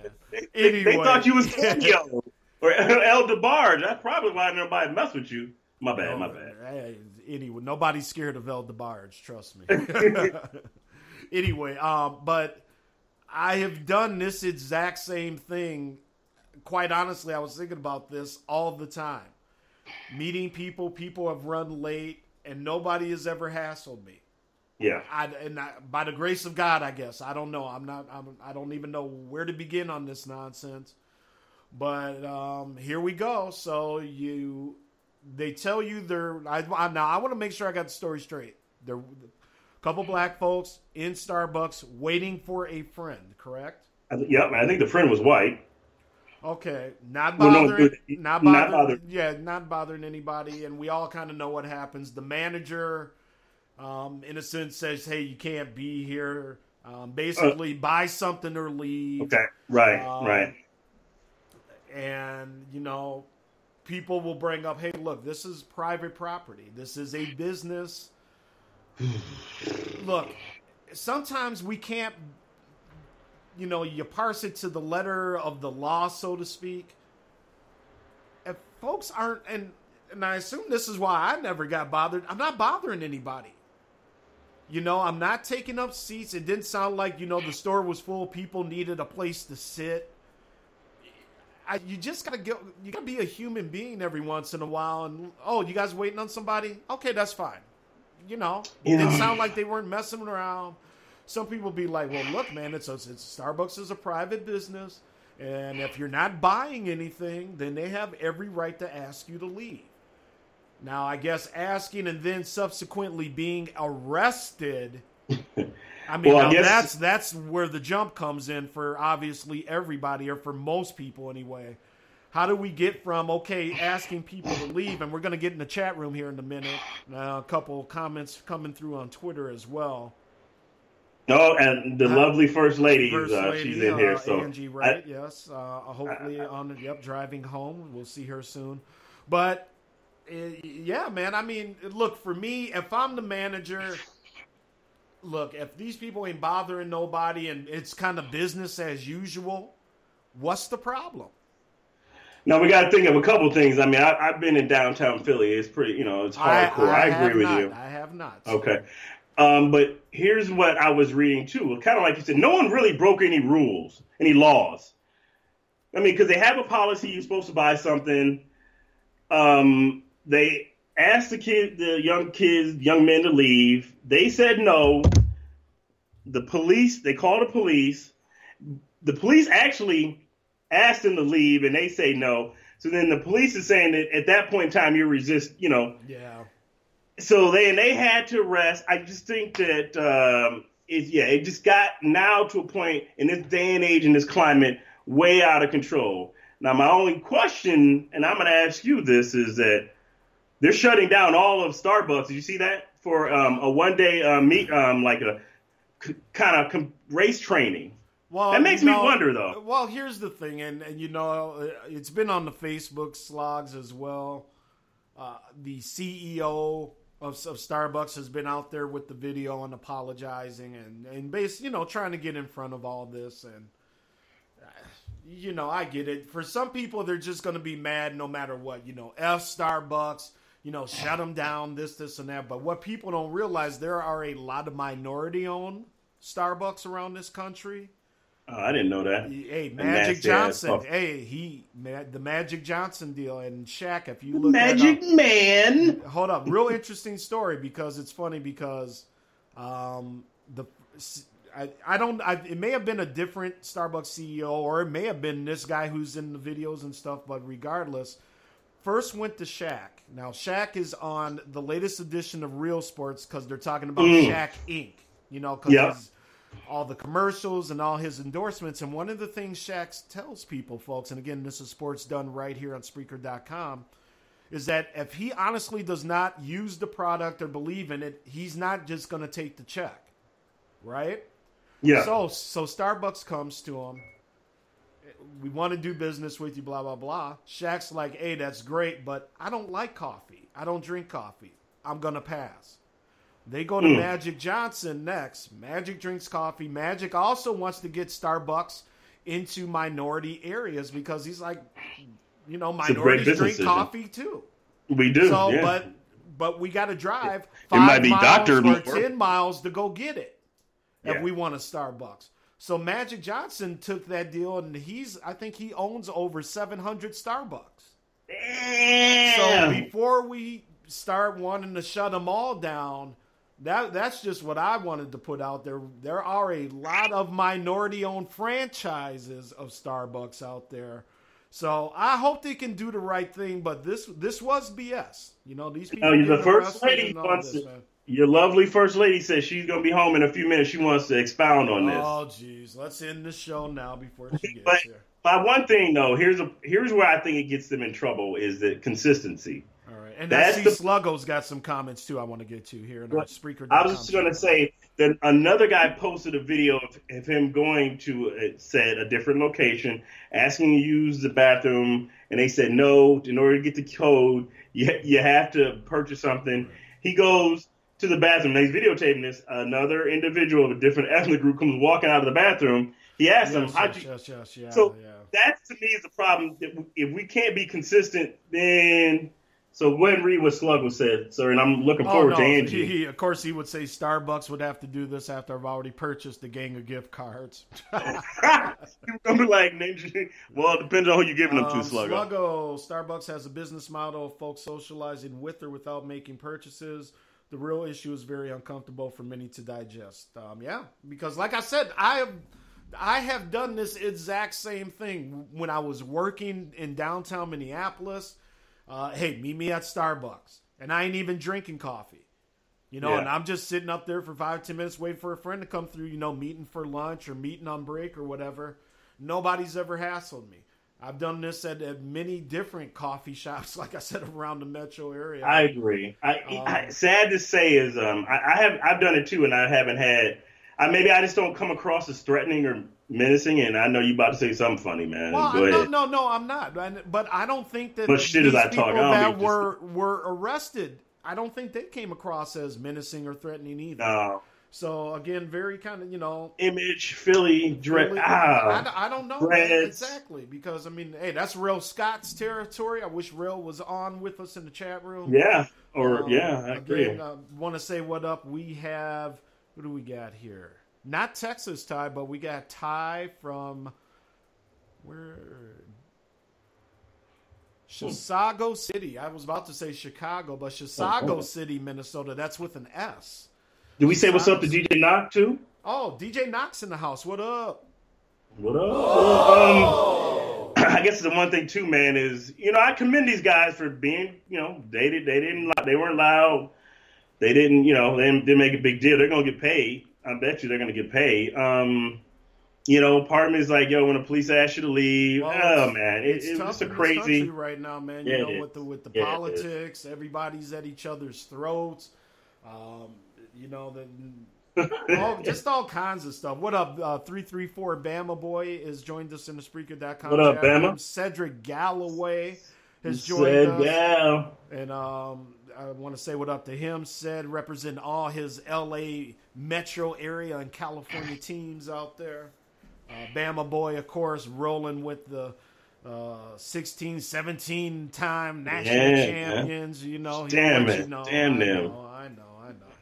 Anyway. They thought you was Cameo or El DeBarge. That's probably why nobody messed with you. My bad, no, my bad. Hey, anyway, nobody's scared of El DeBarge, trust me. Anyway, um, but I have done this exact same thing. Quite honestly, I was thinking about this all the time. Meeting people, people have run late, and nobody has ever hassled me. Yeah, I, and I, by the grace of God, I guess I don't know. I'm not. I'm, I don't even know where to begin on this nonsense. But um, here we go. So you, they tell you they're. I, I, now I want to make sure I got the story straight. There, a couple black folks in Starbucks waiting for a friend. Correct? I th- yeah, I think the friend was white. Okay, not bothering, well, no, not bothering, not bothering. Yeah, not bothering anybody. And we all kind of know what happens. The manager. Um, in a sense, says, "Hey, you can't be here. Um, basically, uh, buy something or leave." Okay, right, um, right. And you know, people will bring up, "Hey, look, this is private property. This is a business." Look, sometimes we can't. You know, you parse it to the letter of the law, so to speak. If folks aren't, and and I assume this is why I never got bothered. I'm not bothering anybody. You know, I'm not taking up seats. It didn't sound like, you know, the store was full. People needed a place to sit. I, you just got to get, you got to be a human being every once in a while. And, oh, you guys waiting on somebody? Okay, that's fine. You know, it didn't sound like they weren't messing around. Some people be like, well, look, man, it's, it's Starbucks is a private business. And if you're not buying anything, then they have every right to ask you to leave. Now, I guess asking and then subsequently being arrested, I mean, well, I guess that's that's where the jump comes in for obviously everybody, or for most people anyway. How do we get from, okay, asking people to leave, and we're going to get in the chat room here in a minute, uh, a couple comments coming through on Twitter as well. Oh, and the uh, lovely First Lady, first uh, lady she's in uh, here. So Angie Wright, I, yes, uh, hopefully I, I, on, yep, driving home. We'll see her soon. But yeah, man. I mean, look, for me, if I'm the manager, look, if these people ain't bothering nobody and it's kind of business as usual, what's the problem? Now, we got to think of a couple things. I mean, I, I've been in downtown Philly. It's pretty, you know, it's hardcore. I, I, I agree with not. you. I have not. Okay. Um, but here's what I was reading, too. Kind of like you said, no one really broke any rules, any laws. I mean, because they have a policy. You're supposed to buy something. Um, they asked the kid, the young kids, young men to leave. They said no. The police, they called the police. The police actually asked them to leave, and they say no. So then the police is saying that at that point in time, you resist, you know. Yeah. So then they had to arrest. I just think that, um, it, yeah, it just got now to a point in this day and age, in this climate, way out of control. Now, my only question, and I'm going to ask you this, is that they're shutting down all of Starbucks. Did you see that? For um, a one-day uh, meet, um, like a c- kind of com- race training. Well, that makes you know, me wonder, though. Well, here's the thing, and, and, you know, it's been on the Facebook slogs as well. Uh, the C E O of, of Starbucks has been out there with the video and apologizing and, and base, you know, trying to get in front of all this. And, uh, you know, I get it. For some people, they're just going to be mad no matter what. You know, F Starbucks, you know, shut them down, this, this, and that. But what people don't realize, there are a lot of minority-owned Starbucks around this country. Oh, I didn't know that. Hey, Magic Johnson. Hey, he the Magic Johnson deal and Shaq. If you look, Magic that up, Man. Hold up, real interesting story because it's funny because um, the I, I don't. I, it may have been a different Starbucks C E O or it may have been this guy who's in the videos and stuff. But regardless, first went to Shaq. Now Shaq is on the latest edition of Real Sports because they're talking about mm. Shaq Incorporated. You know, because. Yep. All the commercials and all his endorsements. And one of the things Shaq tells people, folks, and again, this is Sports Done right here on Spreaker dot com, is that if he honestly does not use the product or believe in it, he's not just going to take the check, right? Yeah. So, so Starbucks comes to him. We want to do business with you, blah, blah, blah. Shaq's like, hey, that's great, but I don't like coffee. I don't drink coffee. I'm going to pass. They go to mm. Magic Johnson next. Magic drinks coffee. Magic also wants to get Starbucks into minority areas because he's like, you know, minorities drink decision. coffee too. We do. So, yeah. but but we got to drive five it might be miles Doctor or more. ten miles to go get it yeah. if we want a Starbucks. So Magic Johnson took that deal, and he's I think he owns over seven hundred Starbucks. Damn. So before we start wanting to shut them all down. That that's just what I wanted to put out there. There are a lot of minority-owned franchises of Starbucks out there, so I hope they can do the right thing. But this this was B S. You know, these people. No, the first lady wants this, to, your lovely first lady says she's gonna be home in a few minutes. She wants to expound on this. Oh, geez, let's end the show now before she gets but, here. But one thing though, here's a here's where I think it gets them in trouble is the consistency. And that's the Sluggo's got some comments too. I want to get to here. In our Spreaker. I was just going to say that another guy posted a video of, of him going to it said a different location, asking to use the bathroom, and they said no. In order to get the code, you you have to purchase something. He goes to the bathroom. Now he's videotaping this. Another individual of a different ethnic group comes walking out of the bathroom. He asked yes, him, yes, how'd you... Yes, yes, yeah, so yeah. That to me is the problem. That if we can't be consistent, then. So when read what Sluggo said, sir, and I'm looking forward oh, no. to Angie. He, he, of course, he would say Starbucks would have to do this after I've already purchased a gang of gift cards. You're going to be like, Ninja. Well, it depends on who you're giving them um, to, Sluggo. Sluggo, Starbucks has a business model of folks socializing with or without making purchases. The real issue is very uncomfortable for many to digest. Um, yeah, because like I said, I have, I have done this exact same thing when I was working in downtown Minneapolis. Uh, hey, meet me at Starbucks. And I ain't even drinking coffee. You know, yeah. And I'm just sitting up there for five, ten minutes waiting for a friend to come through, you know, meeting for lunch or meeting on break or whatever. Nobody's ever hassled me. I've done this at, at many different coffee shops, like I said, around the metro area. I agree. I, um, I sad to say is um, I, I have I've done it too, and I haven't had I, maybe I just don't come across as threatening or menacing, and I know you about to say something funny, man. Well, Go no, ahead. no, no, I'm not. But I don't think that but shit these as I people talk, I that were, were arrested, I don't think they came across as menacing or threatening either. No. So, again, very kind of, you know. Image, Philly, Dre- Philly ah, I, I don't know exactly because, I mean, hey, that's Rel Scott's territory. I wish Rel was on with us in the chat room. Yeah, or um, yeah, I agree. Again, I want to say what up. We have, who do we got here? Not Texas Ty, but we got Ty from, where? Chisago hmm. City. I was about to say Chicago, but Chisago oh, City, Minnesota. That's with an S. Did we say what's up to D J Knox, too? Oh, D J Knox in the house. What up? What up? Oh. Um, I guess the one thing, too, man, is, you know, I commend these guys for being, you know, they, did, they, didn't, they weren't loud. They didn't, you know, they didn't make a big deal. They're going to get paid. I bet you they're going to get paid. Um, you know, part of me is like, yo, when the police ask you to leave, well, oh, man, it, it's, it's tough in this country right now, man. You yeah, know, with the, with the yeah, politics, everybody's at each other's throats. Um You know, the, all, just all kinds of stuff. What up? Uh, three three four Bama Boy has joined us in the Spreaker dot com. What up, Bama? Cedric Galloway has joined said, us. Yeah. And um, I want to say what up to him. Said represent all his L A metro area and California teams out there. Uh, Bama Boy, of course, rolling with the uh, sixteen, seventeen-time national yeah, champions. Man. You know, damn it. You know, damn I them. Know, I know.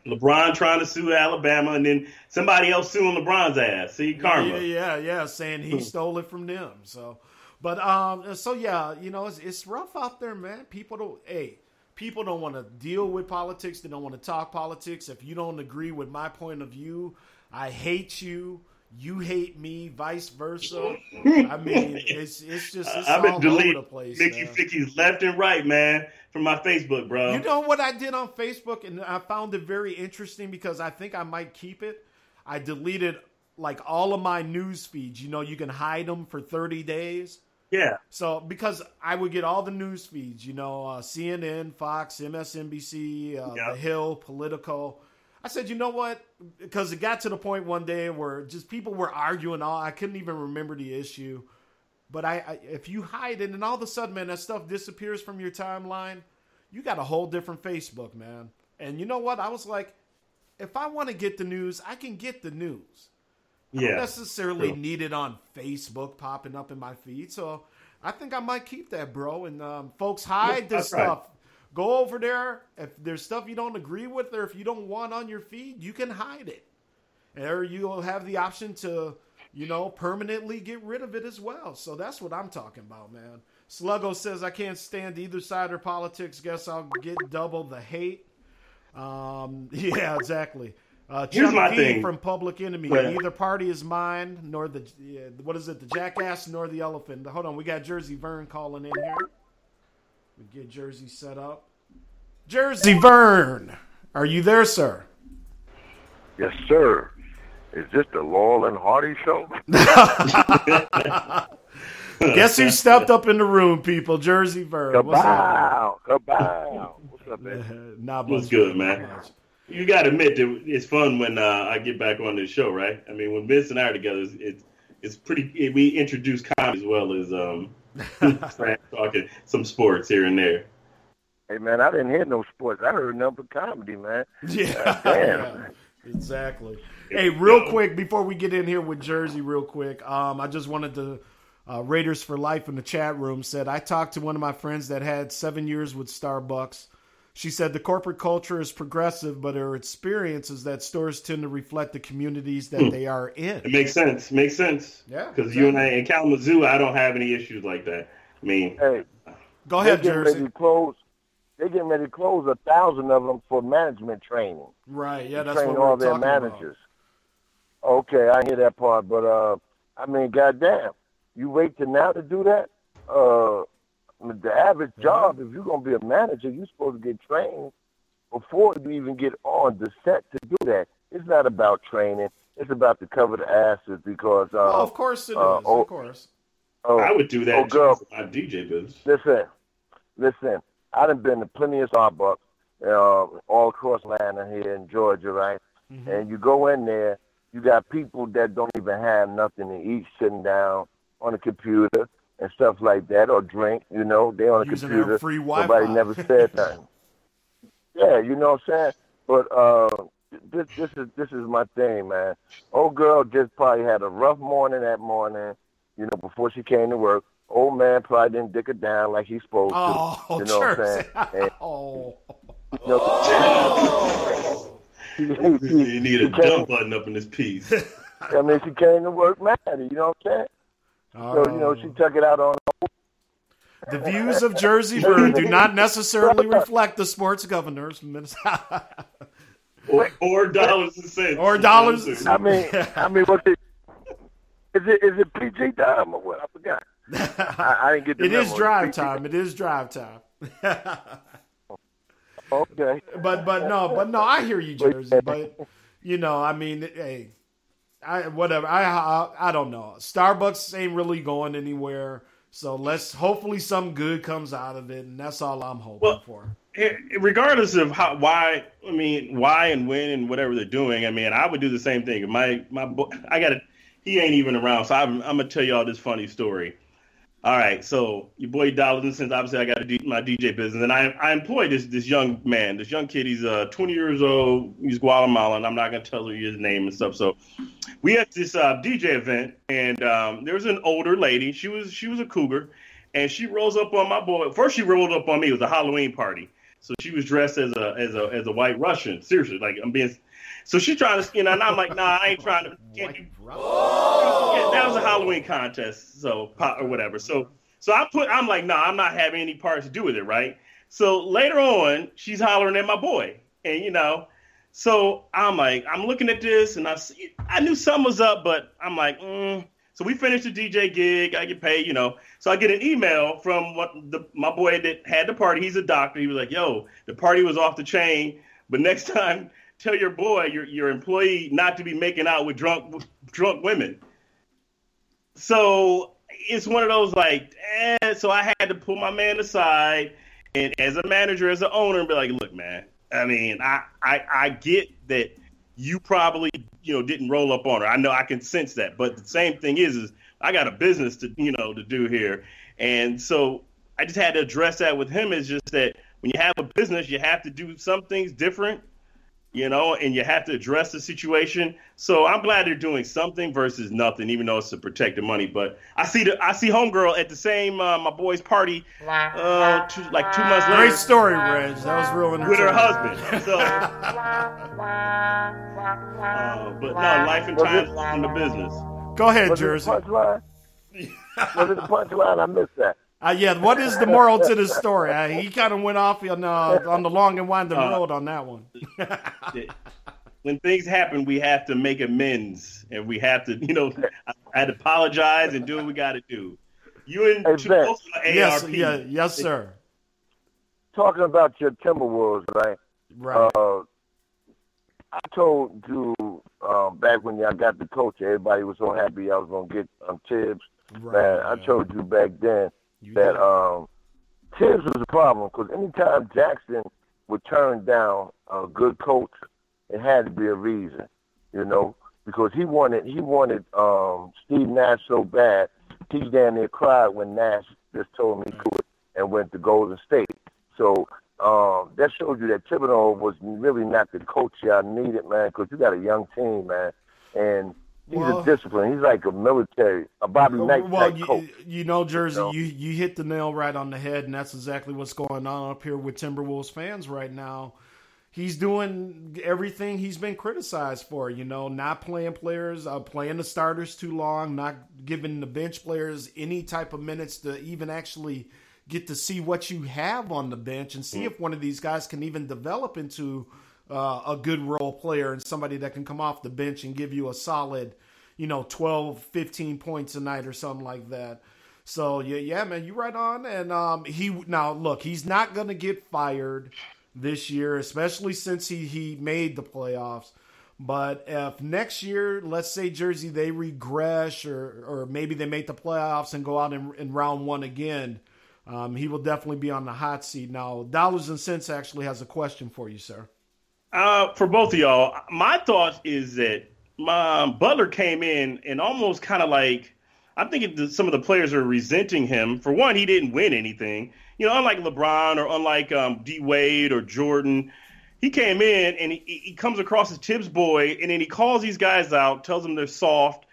LeBron trying to sue Alabama, and then somebody else suing LeBron's ass. See, karma. Yeah, yeah, yeah, saying he stole it from them. So, but um, so yeah, you know, it's, it's rough out there, man. People don't, hey, people don't want to deal with politics. They don't want to talk politics. If you don't agree with my point of view, I hate you. You hate me, vice versa. I mean, it's it's just it's I've been all deleting over the place. Mickey Ficky's left and right, man, from my Facebook, bro. You know what I did on Facebook, and I found it very interesting because I think I might keep it. I deleted like all of my news feeds. You know, you can hide them for thirty days. Yeah. So because I would get all the news feeds, you know, uh, C N N, Fox, M S N B C, uh, yep. The Hill, Politico. I said, you know what? Because it got to the point one day where just people were arguing. All I couldn't even remember the issue. But I, I, if you hide it, and all of a sudden, man, that stuff disappears from your timeline, you got a whole different Facebook, man. And you know what? I was like, if I want to get the news, I can get the news. I yeah, don't necessarily true. need it on Facebook popping up in my feed. So I think I might keep that, bro. And um, folks, hide yeah, this stuff. Right. Go over there. If there's stuff you don't agree with or if you don't want on your feed, you can hide it. Or you'll have the option to, you know, permanently get rid of it as well. So that's what I'm talking about, man. Sluggo says, I can't stand either side or politics. Guess I'll get double the hate. Um, yeah, exactly. Uh, Chuck Here's my D thing. From Public Enemy. Yeah. Neither party is mine, nor the, yeah, what is it, the jackass nor the elephant. Hold on, we got Jersey Vern calling in here. We get Jersey set up. Jersey Vern, are you there, sir? Yes, sir. Is this the Laurel and Hardy show? Guess who stepped up in the room, people? Jersey Vern. Kabow, what's up? Kabow. What's up, man? Nah, what's good, man? You got to admit that it's fun when uh, I get back on this show, right? I mean, when Vince and I are together, it's it's pretty. It, we introduce comedy as well as. Um, talking some sports here and there. Hey man, I didn't hear no sports. I heard nothing but comedy, man. Yeah, yeah exactly. Hey, real quick before we get in here with Jersey, real quick. Um, I just wanted to. Uh, Raiders for Life in the chat room said I talked to one of my friends that had seven years with Starbucks. She said the corporate culture is progressive, but her experience is that stores tend to reflect the communities that hmm. they are in. It makes sense. Makes sense. Yeah. Because exactly. you and I in Kalamazoo, I don't have any issues like that. I mean, hey, go ahead, Jersey. Ready to close, they're getting ready to close a thousand of them for management training. Right. Yeah, that's what we're all their managers. About. Okay, I hear that part, but uh, I mean, goddamn, you wait till now to do that. Uh. The average job, if you're going to be a manager, you're supposed to get trained before you even get on the set to do that. It's not about training. It's about to cover the asses because... Uh, well, of course it uh, is. Oh, of course. Oh, I would do that oh, girl, for my D J biz. Listen, listen. I done been to plenty of Starbucks uh, all across Atlanta here in Georgia, right? Mm-hmm. And you go in there You got people that don't even have nothing to eat sitting down on a computer and stuff like that, or drink, you know. They on a Using computer. Free Wi-Fi. Nobody never said nothing. Yeah, you know what I'm saying? But uh, this, this is this is my thing, man. Old girl just probably had a rough morning that morning, you know, before she came to work. Old man probably didn't dick her down like he's supposed oh, to. You know Jersey. What I'm saying? And, oh. You know, oh. She, she, she, you need a dump button up in this piece. I mean, she came to work mad, you know what I'm saying? Oh. So, you know, she took it out on her. The views of Jersey Vern do not necessarily reflect the sports governors from Minnesota. or, or dollars and cents. Or dollars and cents. I mean, I mean, what's it? Is it, is it P G time or what? I forgot. I, I didn't get the It memo. Is drive time. It is drive time. Okay. But but no, but no, I hear you, Jersey. But you know, I mean, hey, I whatever. I I, I don't know. Starbucks ain't really going anywhere. So let's hopefully some good comes out of it, and that's all I'm hoping well, for. Regardless of how, why, I mean, why and when and whatever they're doing, I mean, I would do the same thing. My my, I got it. He ain't even around, so I'm, I'm gonna tell y'all this funny story. All right, so your boy Dollars, since obviously I got a D, my D J business, and I I employ this this young man, this young kid. He's uh twenty years old. He's Guatemalan. I'm not gonna tell you his name and stuff. So we had this uh, D J event, and um, there was an older lady. She was she was a cougar, and she rolls up on my boy. First, she rolled up on me. It was a Halloween party, so she was dressed as a as a as a white Russian. Seriously, like I'm being. So she trying to, you know, and I'm like, nah, I ain't trying to. Can't do, oh! That was a Halloween contest, so or whatever. So, so I put, I'm like, nah, I'm not having any parts to do with it, right? So later on, she's hollering at my boy, and you know, so I'm like, I'm looking at this, and I see, I knew something was up, but I'm like, mm. So we finished the D J gig, I get paid, you know. So I get an email from what the my boy that had the party. He's a doctor. He was like, yo, the party was off the chain, but next time. Tell your boy, your your employee, not to be making out with drunk drunk women. So it's one of those like, eh, so I had to pull my man aside, and as a manager, as an owner, be like, look, man, I mean, I, I I get that you probably you know didn't roll up on her. I know I can sense that, but the same thing is, is I got a business to you know to do here, and so I just had to address that with him. It's just that when you have a business, you have to do some things different. You know, and you have to address the situation. So I'm glad they're doing something versus nothing, even though it's to protect the money. But I see the I see homegirl at the same uh, my boy's party, uh, two, like two months later. Great story, Reg. That was real entertaining. With her husband. So, uh, but no, life and times in the business. Go ahead, was Jersey. It punchline? Was it the punchline? I missed that. Uh, yeah, what is the moral to the story? Uh, he kind of went off on, uh, on the long and winding uh, road on that one. When things happen, we have to make amends, and we have to, you know, I, I had to apologize and do what we got to do. You and hey, Vince, yes, yeah, yes, sir. Talking about your Timberwolves, right? Right. Uh, I told you uh, back when y'all got the coach, everybody was so happy I was going to get um, Tibbs. Right, man, man, I told you back then. You that um, Tibbs was a problem because anytime Jackson would turn down a good coach, it had to be a reason, you know, because he wanted he wanted um, Steve Nash so bad. He damn near cried when Nash just told him he could and went to Golden State. So um, that shows you that Thibodeau was really not the coach y'all needed, man, because you got a young team, man, and. He's well, a discipline. He's like a military, a Bobby Knight well, type you, coach. You know, Jersey, you, know? you you hit the nail right on the head, and that's exactly what's going on up here with Timberwolves fans right now. He's doing everything he's been criticized for, you know, not playing players, uh, playing the starters too long, not giving the bench players any type of minutes to even actually get to see what you have on the bench and see mm-hmm. if one of these guys can even develop into – Uh, a good role player and somebody that can come off the bench and give you a solid, you know, twelve, fifteen points a night or something like that. So, yeah, yeah, man, you right on. And um, he now, look, he's not going to get fired this year, especially since he, he made the playoffs. But if next year, let's say, Jersey, they regress or, or maybe they make the playoffs and go out in, in round one again, um, he will definitely be on the hot seat. Now, Dollars and Cents actually has a question for you, sir. Uh, for both of y'all, my thought is that my Butler came in and almost kind of like, I think it, some of the players are resenting him. For one, he didn't win anything. You know, unlike LeBron or unlike um, D. Wade or Jordan, he came in and he, he comes across as Tibbs' boy, and then he calls these guys out, tells them they're soft.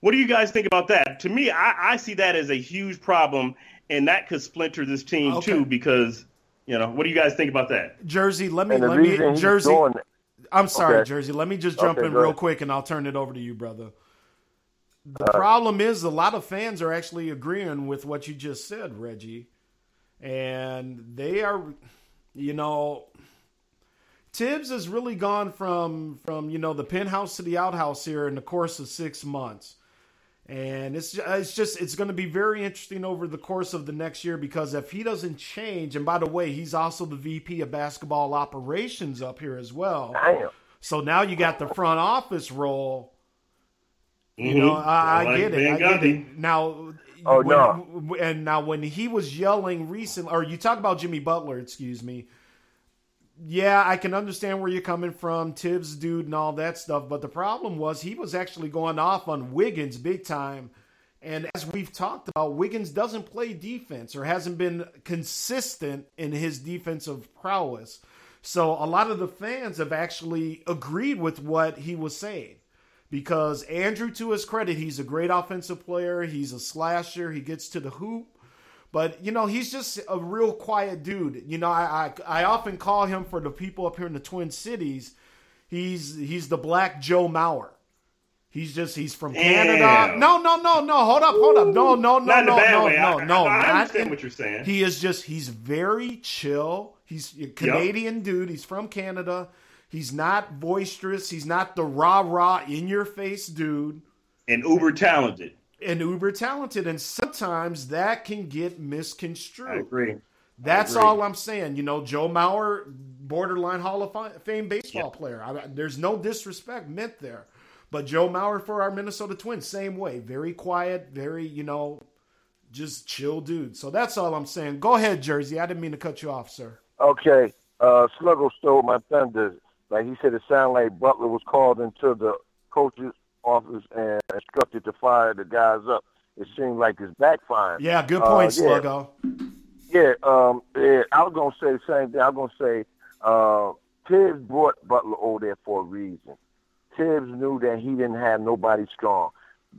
What do you guys think about that? To me, I, I see that as a huge problem, and that could splinter this team okay. too. Because, you know, what do you guys think about that? Jersey, let me let me Jersey. Doing... I'm sorry, okay. Jersey. Let me just jump okay, in real quick, and I'll turn it over to you, brother. The uh, problem is a lot of fans are actually agreeing with what you just said, Reggie. And they are, you know, Tibbs has really gone from, from you know, the penthouse to the outhouse here in the course of six months. And it's it's just, it's going to be very interesting over the course of the next year, because if he doesn't change, and by the way, he's also the V P of basketball operations up here as well. Damn. So now you got the front office role. You mm-hmm. know, I, I, like get it, I get it. Now, oh, when, no. and now when he was yelling recently, or you talk about Jimmy Butler, excuse me. Yeah, I can understand where you're coming from, Tibbs, dude, and all that stuff. But the problem was he was actually going off on Wiggins big time. And as we've talked about, Wiggins doesn't play defense or hasn't been consistent in his defensive prowess. So a lot of the fans have actually agreed with what he was saying. Because Andrew, to his credit, he's a great offensive player. He's a slasher. He gets to the hoop. But, you know, he's just a real quiet dude. You know, I I, I often call him, for the people up here in the Twin Cities, he's he's the black Joe Mauer. He's just, he's from Canada. Ew. No, no, no, no. Hold up, hold up. No, no, no, not no, no, way. no, I, no. I, I understand in, what you're saying. He is just, he's very chill. He's a Canadian yep. dude. He's from Canada. He's not boisterous. He's not the rah-rah, in-your-face dude. And uber-talented. And uber-talented. And sometimes that can get misconstrued. I agree. That's I agree. all I'm saying. You know, Joe Mauer, borderline Hall of Fame baseball yeah. player. I, there's no disrespect meant there. But Joe Mauer for our Minnesota Twins, same way. Very quiet, very, you know, just chill dude. So that's all I'm saying. Go ahead, Jersey. I didn't mean to cut you off, sir. Okay. Uh, Sluggo stole my thunder. Like he said, it sounded like Butler was called into the coach's office and instructed to fire the guys up. It seemed like it's backfiring. Yeah, good point, uh, yeah. Sluggo. Yeah, um, yeah, I was going to say the same thing. I was going to say uh, Tibbs brought Butler over there for a reason. Tibbs knew that he didn't have nobody strong.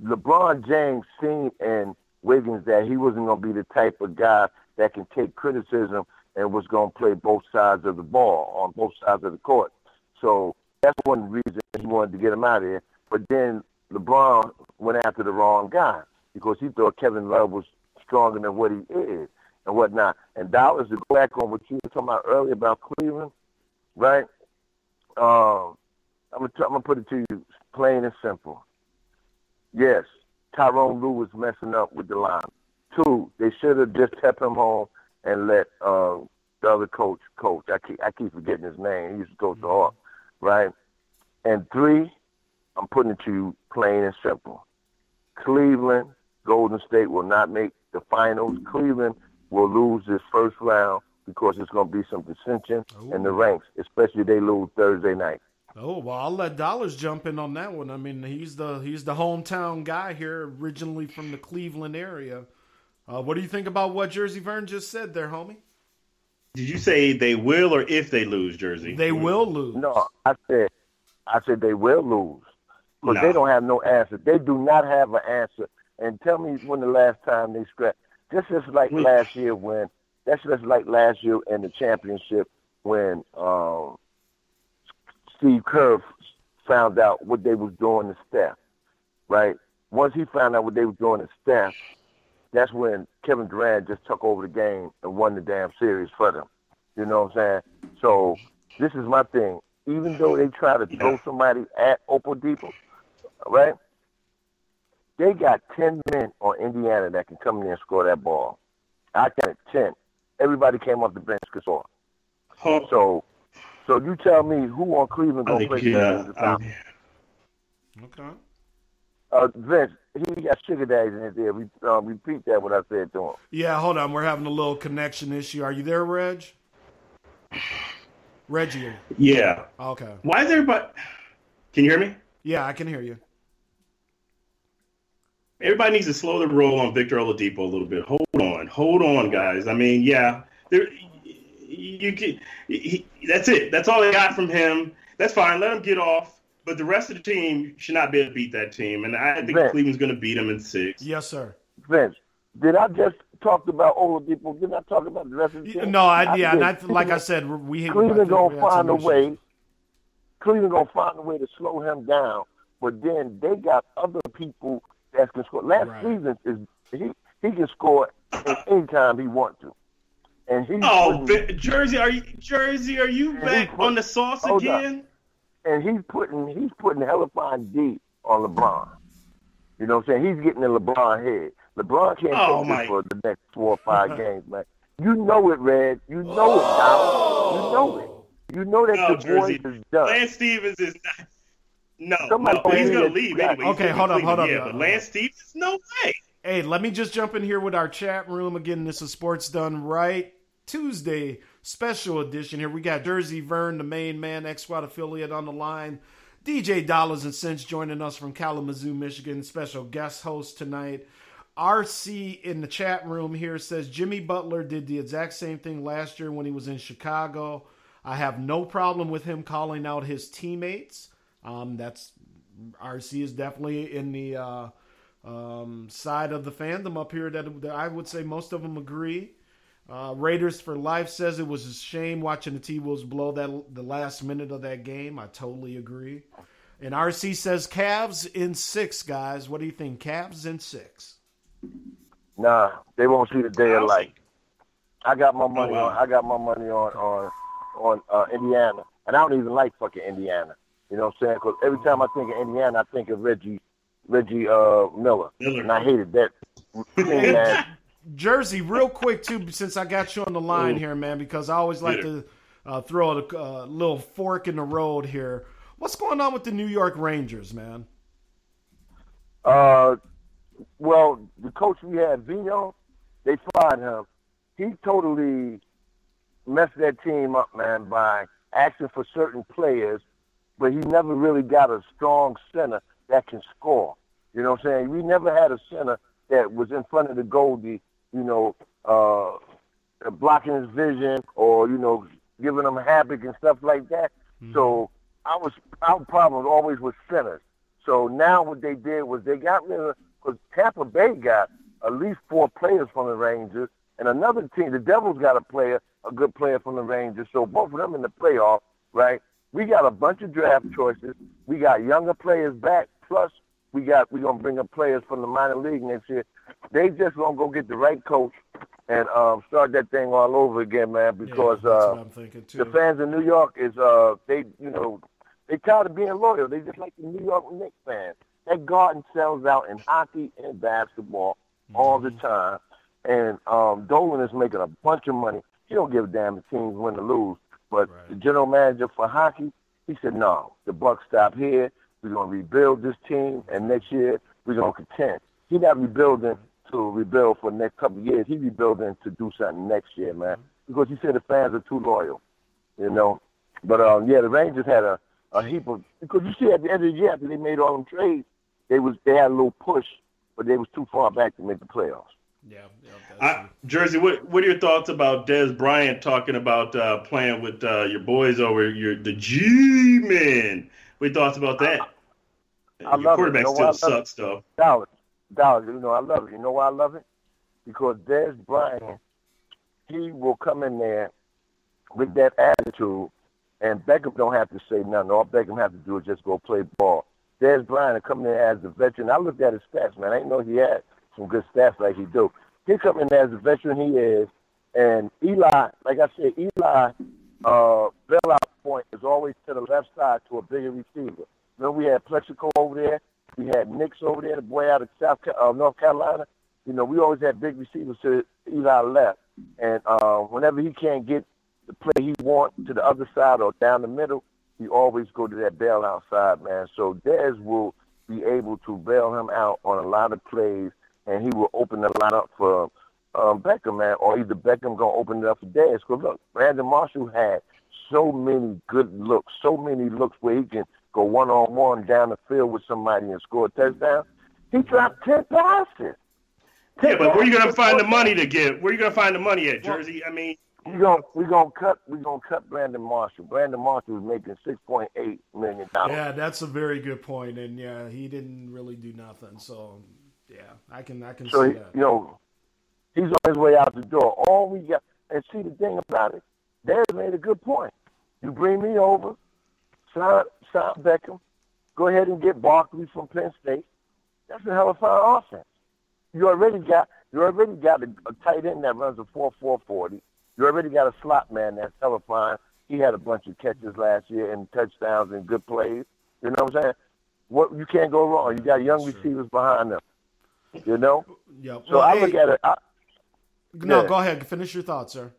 LeBron James seen in Wiggins that he wasn't going to be the type of guy that can take criticism and was going to play both sides of the ball, on both sides of the court. So that's one reason he wanted to get him out of there. But then LeBron went after the wrong guy because he thought Kevin Love was stronger than what he is and whatnot. And that was the back on what you were talking about earlier about Cleveland, right? Um, I'm going to put it to you plain and simple. Yes, Tyronn Lue was messing up with the line. Two, they should have just kept him home and let uh, the other coach coach. I keep, I keep forgetting his name. He used to coach the Hawks. Right? And three, I'm putting it to you plain and simple. Cleveland, Golden State will not make the finals. Cleveland will lose this first round because there's going to be some dissension Ooh. in the ranks, especially if they lose Thursday night. Oh, well, I'll let Dollars jump in on that one. I mean, he's the he's the hometown guy here, originally from the Cleveland area. Uh, what do you think about what Jersey Vern just said there, homie? Did you say they will or if they lose, Jersey? They will lose. No, I said I said they will lose. Because no. they don't have no answer. They do not have an answer. And tell me when the last time they scrapped. This is like Which? last year when – that's just like last year in the championship when um, Steve Kerr found out what they was doing to Steph, right? Once he found out what they were doing to Steph – that's when Kevin Durant just took over the game and won the damn series for them. You know what I'm saying? So this is my thing. Even though they try to throw somebody at Oladipo, right? They got ten men on Indiana that can come in and score that ball. I counted ten. Everybody came off the bench because all. Oh. So, so you tell me who on Cleveland gonna play yeah. the top? Okay. Uh, Vince, he got sugar daddies in his ear. We, um, repeat that what I said to him. Yeah, hold on. We're having a little connection issue. Are you there, Reg? Reggie. Yeah. Okay. Why is everybody – can you hear me? Yeah, I can hear you. Everybody needs to slow the roll on Victor Oladipo a little bit. Hold on. Hold on, guys. I mean, yeah. There, you can, he, that's it. That's all they got from him. That's fine. Let him get off. But the rest of the team should not be able to beat that team. And I think Vince. Cleveland's going to beat them in six. Yes, sir. Vince, did I just talk about Oladipo? Did I talk about the rest of the team? No, I, I yeah. And I, like I said, we Cleveland's going to find a way. Cleveland's going to find a way to slow him down. But then they got other people – that can score. Last right. season, is he, he can score at any time he wants to. And he oh, putting, Jersey, are you Jersey? Are you back putting, on the sauce again? Up. And he's putting he's putting hella fine D on LeBron. You know what I'm saying? He's getting the LeBron head. LeBron can't oh, take this for the next four or five games, man. You know it, Red. You know oh. it, Doc. You know it. You know that no, the voice is done. Lance Stevens is not. No, no, he's going to leave anyway. Okay, hold up, hold up. Yeah, but Lance Stevens, no way. Hey, let me just jump in here with our chat room. Again, this is Sports Done Right Tuesday special edition here. We got Jersey Vern, the main man, X-Squad affiliate on the line. D J Dollars and Cents joining us from Kalamazoo, Michigan. Special guest host tonight. R C in the chat room here says, Jimmy Butler did the exact same thing last year when he was in Chicago. I have no problem with him calling out his teammates. Um, that's R C is definitely in the uh, um, side of the fandom up here that, that I would say most of them agree. Uh, Raiders for Life says it was a shame watching the T-Wolves blow that the last minute of that game. I totally agree. And R C says Cavs in six, guys. What do you think? Cavs in six? Nah, they won't see the day of light. I got my money on. I got my money on on on uh, Indiana, and I don't even like fucking Indiana. You know what I'm saying? Because every time I think of Indiana, I think of Reggie Reggie uh, Miller. Miller. And I hated that. Jersey, real quick, too, since I got you on the line here, man, because I always like to uh, throw a uh, little fork in the road here. What's going on with the New York Rangers, man? Uh, Well, the coach we had, Vino, they fired him. He totally messed that team up, man, by asking for certain players, but he never really got a strong center that can score. You know what I'm saying? We never had a center that was in front of the Goldie, you know, uh, blocking his vision or, you know, giving him havoc and stuff like that. Mm-hmm. So I was, our problem was always with centers. So now what they did was they got rid of, because Tampa Bay got at least four players from the Rangers, and another team, the Devils got a player, a good player from the Rangers. So both of them in the playoff, right? We got a bunch of draft choices. We got younger players back. Plus, we got we're gonna bring up players from the minor league next year. They just gonna go get the right coach and um, start that thing all over again, man. Because yeah, uh, the fans in New York is uh, they you know they tired of being loyal. They just like the New York Knicks fans. That garden sells out in hockey and basketball mm-hmm. all the time. And um, Dolan is making a bunch of money. He don't give a damn if teams win or lose. But right. the general manager for hockey, he said, no, the buck stop here. We're going to rebuild this team, and next year we're going to contend. He's not rebuilding to rebuild for the next couple of years. He's rebuilding to do something next year, man, because he said the fans are too loyal, you know. But, um, yeah, the Rangers had a, a heap of – because you see at the end of the year after they made all them trades, they was they had a little push, but they was too far back to make the playoffs. Yeah, yeah I, Jersey, what what are your thoughts about Des Bryant talking about uh, playing with uh, your boys over your the G-men? What are your thoughts about that? I, I your quarterback it. You know still sucks, it? Though. Dollars, dollars. You know I love it. You know why I love it? Because Des Bryant, he will come in there with that attitude, and Beckham don't have to say nothing. All Beckham have to do is just go play ball. Des Bryant will come in there as a veteran. I looked at his stats, man. I didn't know he had some good stats like he do. He come in as a veteran he is, and Eli, like I said, Eli uh, bailout point is always to the left side to a bigger receiver. Remember we had Plexico over there, we had Nix over there, the boy out of South uh, North Carolina. You know, we always had big receivers to Eli left, and uh, whenever he can't get the play he wants to the other side or down the middle, he always go to that bailout side, man. So Dez will be able to bail him out on a lot of plays. And he will open the line up for um, Beckham, man, or either Beckham going to open it up for Dez. Because, look, Brandon Marshall had so many good looks, so many looks where he can go one-on-one down the field with somebody and score a touchdown. He dropped ten passes. ten yeah, but where are you going to find the money to give? Where are you going to find the money at, Jersey? I mean, we're going we're gonna cut We're gonna cut Brandon Marshall. Brandon Marshall was making six point eight million dollars. Yeah, that's a very good point. And, yeah, he didn't really do nothing. So, yeah, I can I can so see he, that. You know, he's on his way out the door. All we got – and see, the thing about it, Dad made a good point. You bring me over, sign, sign Beckham, go ahead and get Barkley from Penn State. That's a hell of an offense. You already got you already got a, a tight end that runs a four four forty. You already got a slot man that's telephone. He had a bunch of catches last year and touchdowns and good plays. You know what I'm saying? What you can't go wrong. You got young sure. receivers behind them. You know? Yep. So well, I hey, look at it. I, no, yeah. Go ahead. Finish your thoughts, sir.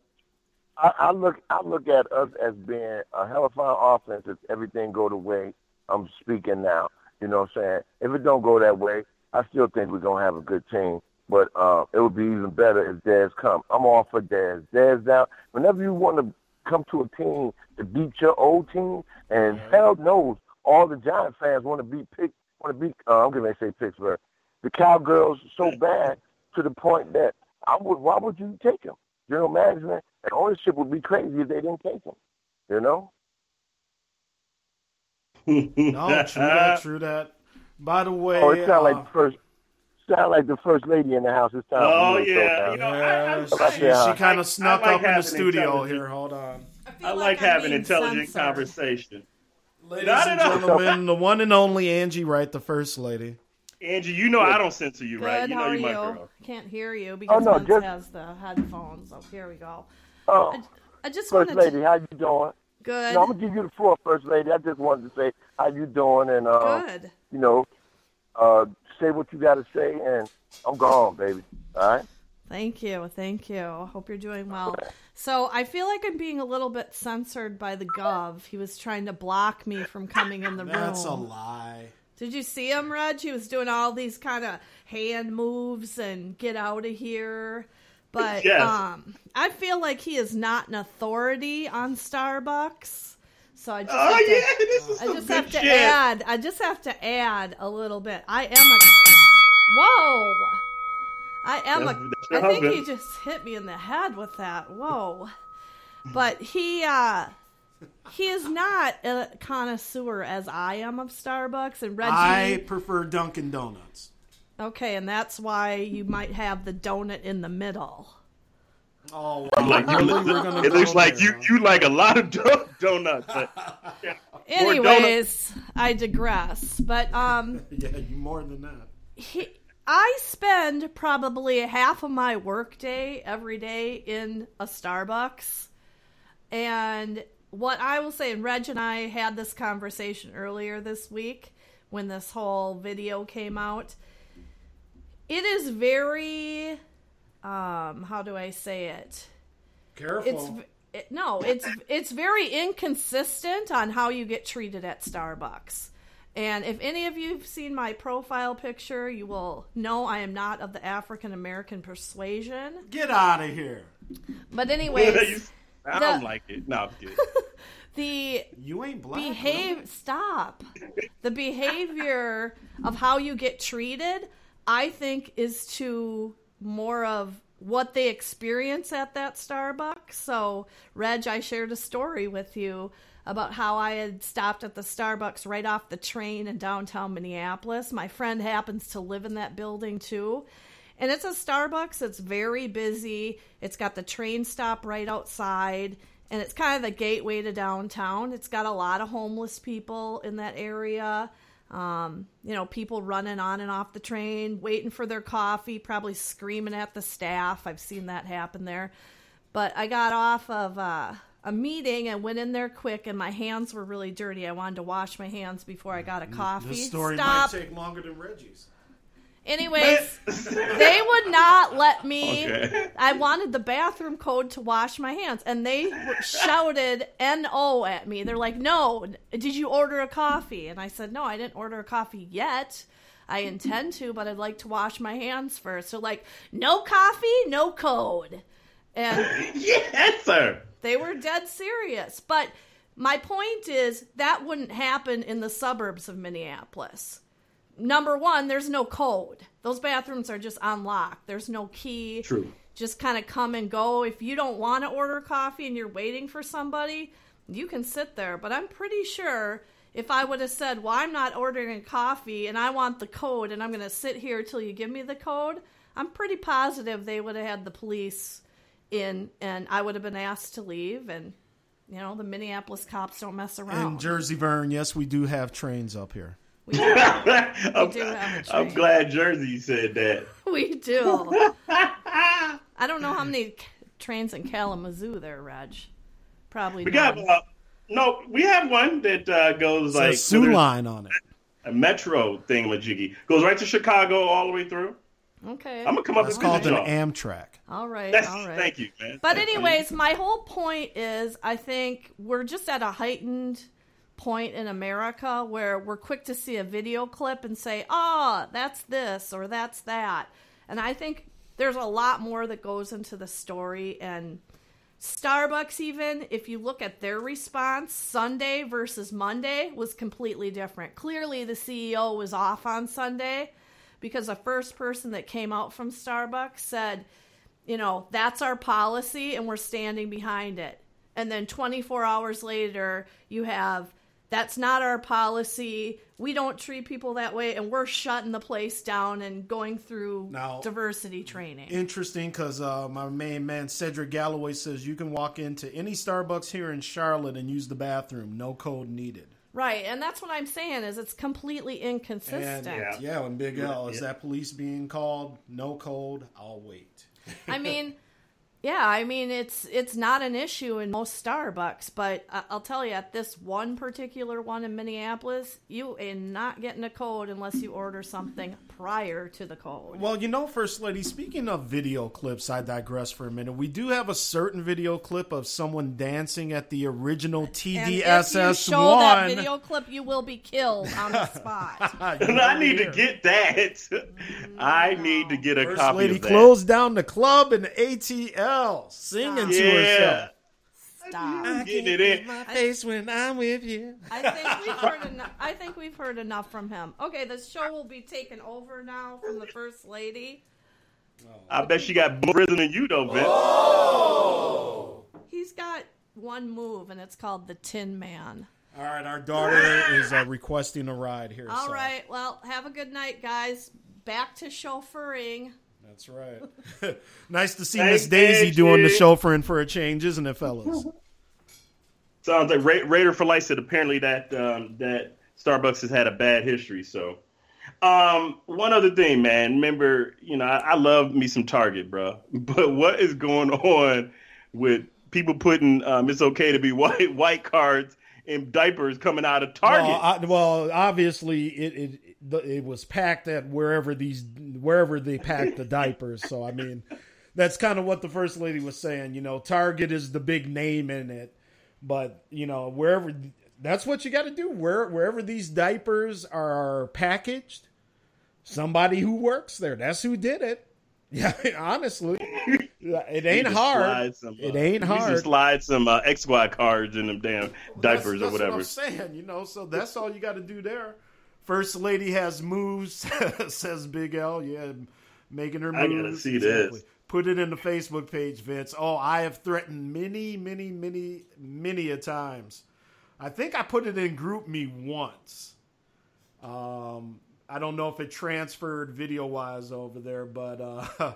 I, I look I look at us as being a hell of an offense if everything go the way I'm speaking now. You know what I'm saying? If it don't go that way, I still think we're going to have a good team. But uh, it would be even better if Dez come. I'm all for Dez. Dez out. Whenever you want to come to a team to beat your old team, and hell knows all the Giant fans want to beat Pitt, want to beat. Uh, I'm going to say Pittsburgh. The Cowgirls so bad to the point that I would. Why would you take them? General management and ownership would be crazy if they didn't take them. You know. No, true that. True that. By the way, oh, it sounds uh, like first. Sound like the first lady in the house this time. Oh, yeah. You know, I, I, I, she she kind of snuck like up in the studio here. Hold on. I, I like, like having intelligent sunset. Conversation. Ladies no, and gentlemen, the one and only Angie Wright, the first lady. Angie, you know Good. I don't censor you, right? Good, you know you're my girl. Can't hear you because oh, no, Vince just... has the headphones. Oh, here we go. Oh, I, I just first lady, to... how you doing? Good. No, I'm going to give you the floor, first lady. I just wanted to say how you doing and, uh, Good. you know, uh, say what you got to say, and I'm gone, baby. All right? Thank you. Thank you. I hope you're doing well. So I feel like I'm being a little bit censored by the Gov. He was trying to block me from coming in the room. That's a lie. Did you see him, Reg? He was doing all these kind of hand moves and get out of here. But yes. um, I feel like he is not an authority on Starbucks. So I just, oh, have, to, yeah, this is I just have to shit. add. I just have to add a little bit. I am a. Whoa! I am that's, that's a. I think husband. He just hit me in the head with that. Whoa! But he, uh, he is not a connoisseur as I am of Starbucks and Reggie. I prefer Dunkin' Donuts. Okay, and that's why you might have the donut in the middle. Oh, wow. like you, we're it looks like there, you, you like a lot of do- donuts. But, yeah. Anyways, donuts. I digress. But um, yeah, you more than that. He, I spend probably half of my work day every day in a Starbucks. And what I will say, and Reg and I had this conversation earlier this week when this whole video came out. It is very... Um, how do I say it? Careful. It's, it, no, it's it's very inconsistent on how you get treated at Starbucks. And if any of you've seen my profile picture, you will know I am not of the African American persuasion. Get out of here. But anyways, I don't the, like it. No, I'm kidding. The you ain't black. Behave. No. Stop. The behavior of how you get treated, I think, is to more of what they experience at that Starbucks. So, Reg, I shared a story with you about how I had stopped at the Starbucks right off the train in downtown Minneapolis. My friend happens to live in that building too. And it's a Starbucks. It's very busy. It's got the train stop right outside. And it's kind of the gateway to downtown. It's got a lot of homeless people in that area. Um, you know, people running on and off the train, waiting for their coffee, probably screaming at the staff. I've seen that happen there. But I got off of uh, a meeting and went in there quick, and my hands were really dirty. I wanted to wash my hands before I got a coffee. This story Stop. might take longer than Reggie's. Anyways, they would not let me. Okay. I wanted the bathroom code to wash my hands, and they shouted N O at me. They're like, no, did you order a coffee? And I said, no, I didn't order a coffee yet. I intend to, but I'd like to wash my hands first. So, like, no coffee, no code. And yes, sir. They were dead serious. But My point is that wouldn't happen in the suburbs of Minneapolis. Number one, there's no code. Those bathrooms are just unlocked. There's no key. True. Just kind of come and go. If you don't want to order coffee and you're waiting for somebody, you can sit there. But I'm pretty sure if I would have said, well, I'm not ordering coffee and I want the code and I'm going to sit here till you give me the code, I'm pretty positive they would have had the police in and I would have been asked to leave. And, you know, the Minneapolis cops don't mess around. And Jersey Vern, yes, we do have trains up here. We do. We do have a train. I'm glad Jersey said that. We do. I don't know how many trains in Kalamazoo there, Reg. Probably we none. Got, uh, no, we have one that uh, goes it's like... a Soo line on it. A metro thingamajiggy. Goes right to Chicago all the way through. Okay. I'm going to come That's up with That's called an Amtrak. All right, That's, all right. Thank you, man. But That's anyways, funny. My whole point is I think we're just at a heightened... point in America where we're quick to see a video clip and say, oh, that's this or that's that. And I think there's a lot more that goes into the story. And Starbucks, even if you look at their response, Sunday versus Monday was completely different. Clearly the C E O was off on Sunday because the first person that came out from Starbucks said, you know, that's our policy and we're standing behind it. And then twenty-four hours later, you have that's not our policy. We don't treat people that way. And we're shutting the place down and going through now, diversity training. Interesting, because uh, my main man, Cedric Galloway, says you can walk into any Starbucks here in Charlotte and use the bathroom. No code needed. Right. And that's what I'm saying is it's completely inconsistent. And, yeah. yeah, when Big L, is yeah. that police being called? No code. I'll wait. I mean... Yeah, I mean, it's it's not an issue in most Starbucks, but I'll tell you, at this one particular one in Minneapolis, you are not getting a code unless you order something prior to the code. Well, you know, First Lady, speaking of video clips, I digress for a minute. We do have a certain video clip of someone dancing at the original T D S S one. And if you show that video clip, you will be killed on the spot. I need here. to get that. No. I need to get a First copy Lady of that. First Lady closed down the club in A T L. Singing yeah. to herself. Stop. I can't it in. my face I, when I'm with you. I think we've heard enough. I think we've heard enough from him. Okay, the show will be taken over now from the First Lady. Oh. I bet she got more rhythm than you, though, Vince. Oh. He's got one move, and it's called the Tin Man. All right, our daughter is uh, requesting a ride here. All so. right, well, have a good night, guys. Back to chauffeuring. That's right. Nice to see Miss Daisy doing the chauffeuring for a change, isn't it, fellas? Sounds like Ra- Raider for Life said apparently that um, that Starbucks has had a bad history. So, um, one other thing, man. Remember, you know, I, I love me some Target, bro. But what is going on with people putting um, it's okay to be white white cards and diapers coming out of Target? Well, I, well obviously it. it It was packed at wherever these wherever they packed the diapers. So, I mean, that's kind of what the First Lady was saying. You know, Target is the big name in it. But, you know, wherever that's what you got to do. Where, wherever these diapers are packaged, somebody who works there, that's who did it. Yeah, honestly, it ain't hard. Some, it uh, ain't hard. You just slide some uh, X Y cards in them damn diapers that's, that's or whatever. That's what I'm saying, you know, so that's all you got to do there. First Lady has moves, says Big L. Yeah, making her moves. I gotta see exactly. this. Put it in the Facebook page, Vince. Oh, I have threatened many, many, many, many a times. I think I put it in Group Me once. Um, I don't know if it transferred video-wise over there, but uh,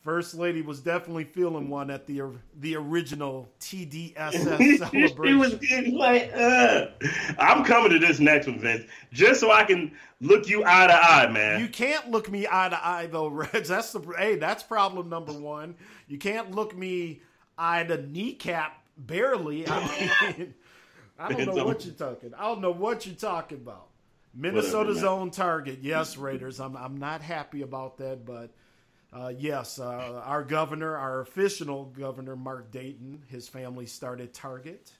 First Lady was definitely feeling one at the the original T D S S celebration. She was getting like, uh, I'm coming to this next one, Vince, just so I can look you eye to eye, man. You can't look me eye to eye, though, Reg. That's the hey, that's problem number one. You can't look me eye to kneecap, barely. I mean, I don't know what you're talking. I don't know what you're talking about. Minnesota's Whatever, own Target, yes, Raiders. I'm I'm not happy about that, but. Uh, yes, uh, our governor, our official governor, Mark Dayton, his family started Target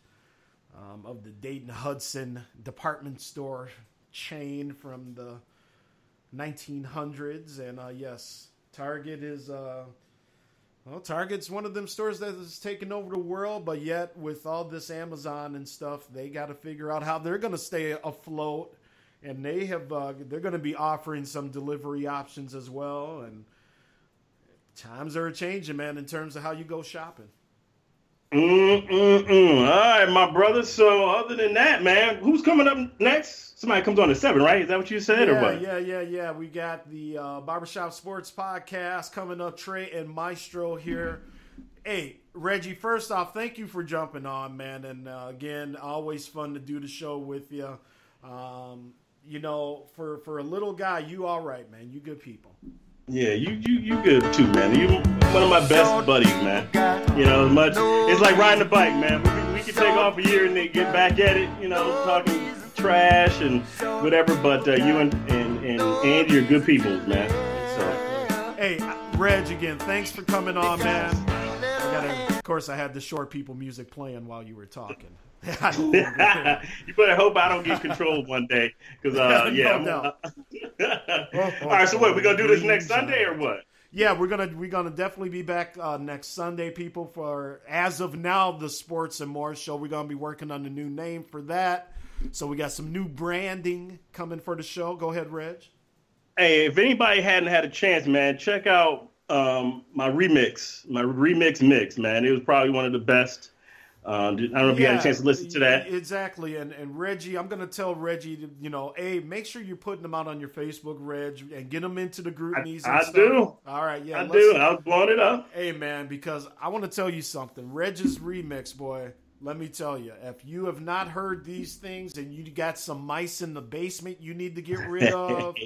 um, of the Dayton-Hudson department store chain from the nineteen hundreds. And, uh, yes, Target is uh, Well, Target's one of them stores that has taken over the world, but yet with all this Amazon and stuff, they got to figure out how they're going to stay afloat. And they have uh, they're going to be offering some delivery options as well. And times are changing, man, in terms of how you go shopping. Mm, mm, mm. All right, my brother. So other than that, man, who's coming up next? Somebody comes on at seven, right? Is that what you said? Yeah, or what? yeah, yeah, yeah. We got the uh, Barbershop Sports Podcast coming up. Trey and Maestro here. Hey, Reggie, first off, thank you for jumping on, man. And uh, again, always fun to do the show with you. Um, you know, for, for a little guy, you all right, man. You good people. Yeah, you you you good too, man. You one of my best buddies, man. You know, as much it's like riding a bike, man. We, we could take off a year and then get back at it, you know, talking trash and whatever. But uh, you and, and and Andy are good people, man. So, hey, Reg, again, thanks for coming on, man. I gotta, of course, I had the Short People music playing while you were talking. You better hope I don't get controlled one day, because uh, yeah. No, no. All right, so what, we gonna do this next Sunday or what? Yeah, we're gonna we're gonna definitely be back uh, next Sunday, people. For as of now, the Sports and More Show. We're gonna be working on a new name for that, so we got some new branding coming for the show. Go ahead, Reg. Hey, if anybody hadn't had a chance, man, check out um, my remix, my remix mix, man. It was probably one of the best. Um, I don't know if yeah, you had a chance to listen to that. Exactly. And and Reggie, I'm going to tell Reggie, to, you know, hey, make sure you're putting them out on your Facebook, Reg, and get them into the group. I, and I stuff. do. All right. Yeah. I do. I was blowing it up. Hey, man, because I want to tell you something. Reg's remix, boy, let me tell you, if you have not heard these things and you got some mice in the basement you need to get rid of,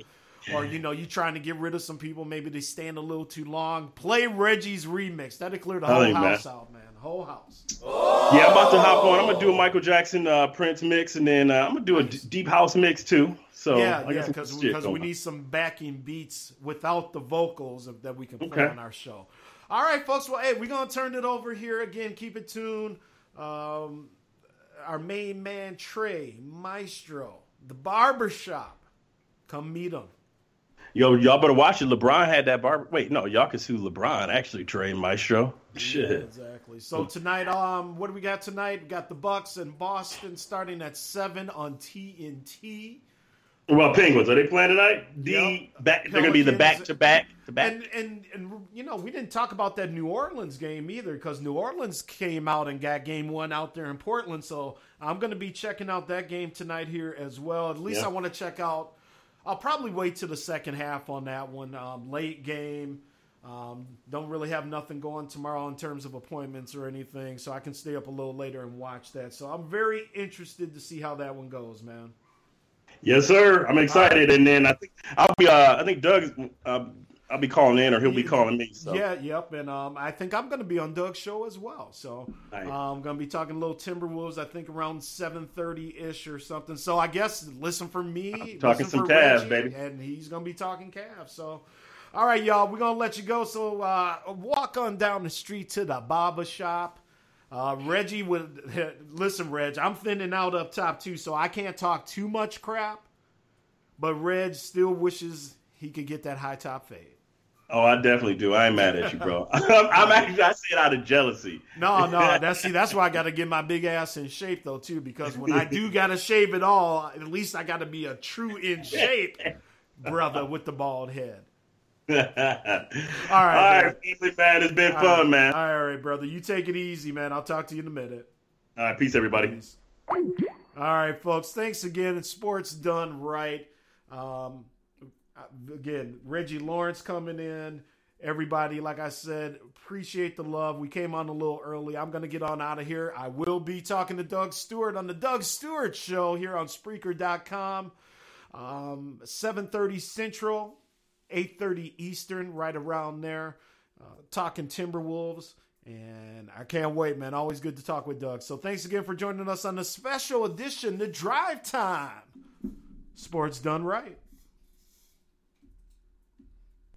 or, you know, you're trying to get rid of some people, maybe they stand a little too long, play Reggie's remix. That'll clear the whole hey, house man. out, man. Whole house. Oh. Yeah, I'm about to hop on. I'm gonna do a Michael Jackson uh, Prince mix, and then uh, I'm gonna do a d- deep house mix too. So yeah, I yeah, because because we, we need some backing beats without the vocals of, that we can play okay. on our show. All right, folks. Well, hey, we're gonna turn it over here again. Keep it tuned. Um, our main man Trey Maestro, the barbershop. Come meet him. Yo, y'all better watch it. LeBron had that barber. Wait, no, y'all can sue LeBron. Actually, Trey Maestro. Shit. Yeah, exactly. So tonight, um, what do we got tonight? We got the Bucks and Boston starting at seven on T N T. Well, Penguins, are they playing tonight? The yep. back, they're going to be the back to back to back. And, and and you know, we didn't talk about that New Orleans game either, because New Orleans came out and got game one out there in Portland. So I'm going to be checking out that game tonight here as well. At least yeah. I want to check out. I'll probably wait till the second half on that one. Um, late game. Um, don't really have nothing going tomorrow in terms of appointments or anything, so I can stay up a little later and watch that. So I'm very interested to see how that one goes, man. Yes, sir. I'm excited, right. And then I think I'll be. Uh, I think Doug's. Uh, I'll be calling in, or he'll be calling me. So. Yeah, yep. And um, I think I'm going to be on Doug's show as well. So right. uh, I'm going to be talking a little Timberwolves. I think around seven thirty ish or something. So I guess listen for me. Talking some Cavs, baby. And he's going to be talking Cavs. So. All right, y'all, we're going to let you go. So uh, walk on down the street to the barber shop. Uh, Reggie, would, listen, Reg, I'm thinning out up top too, so I can't talk too much crap. But Reg still wishes he could get that high top fade. Oh, I definitely do. I ain't mad at you, bro. I'm, I'm actually, I say it out of jealousy. No, no, that's see, that's why I got to get my big ass in shape though too, because when I do got to shave it all, at least I got to be a true in shape brother with the bald head. All right, all right, man. It's been all fun, right. man. All right, brother. You take it easy, man. I'll talk to you in a minute. All right, peace, everybody. Peace. All right, folks. Thanks again. Sports done right. Um, again, Reggie Lawrence coming in. Everybody, like I said, appreciate the love. We came on a little early. I'm going to get on out of here. I will be talking to Doug Stewart on the Doug Stewart Show here on Spreaker dot com. Um, seven thirty Central. eight thirty Eastern, right around there, uh, talking Timberwolves. And I can't wait, man. Always good to talk with Doug. So thanks again for joining us on the special edition, The Drive Time. Sports done right.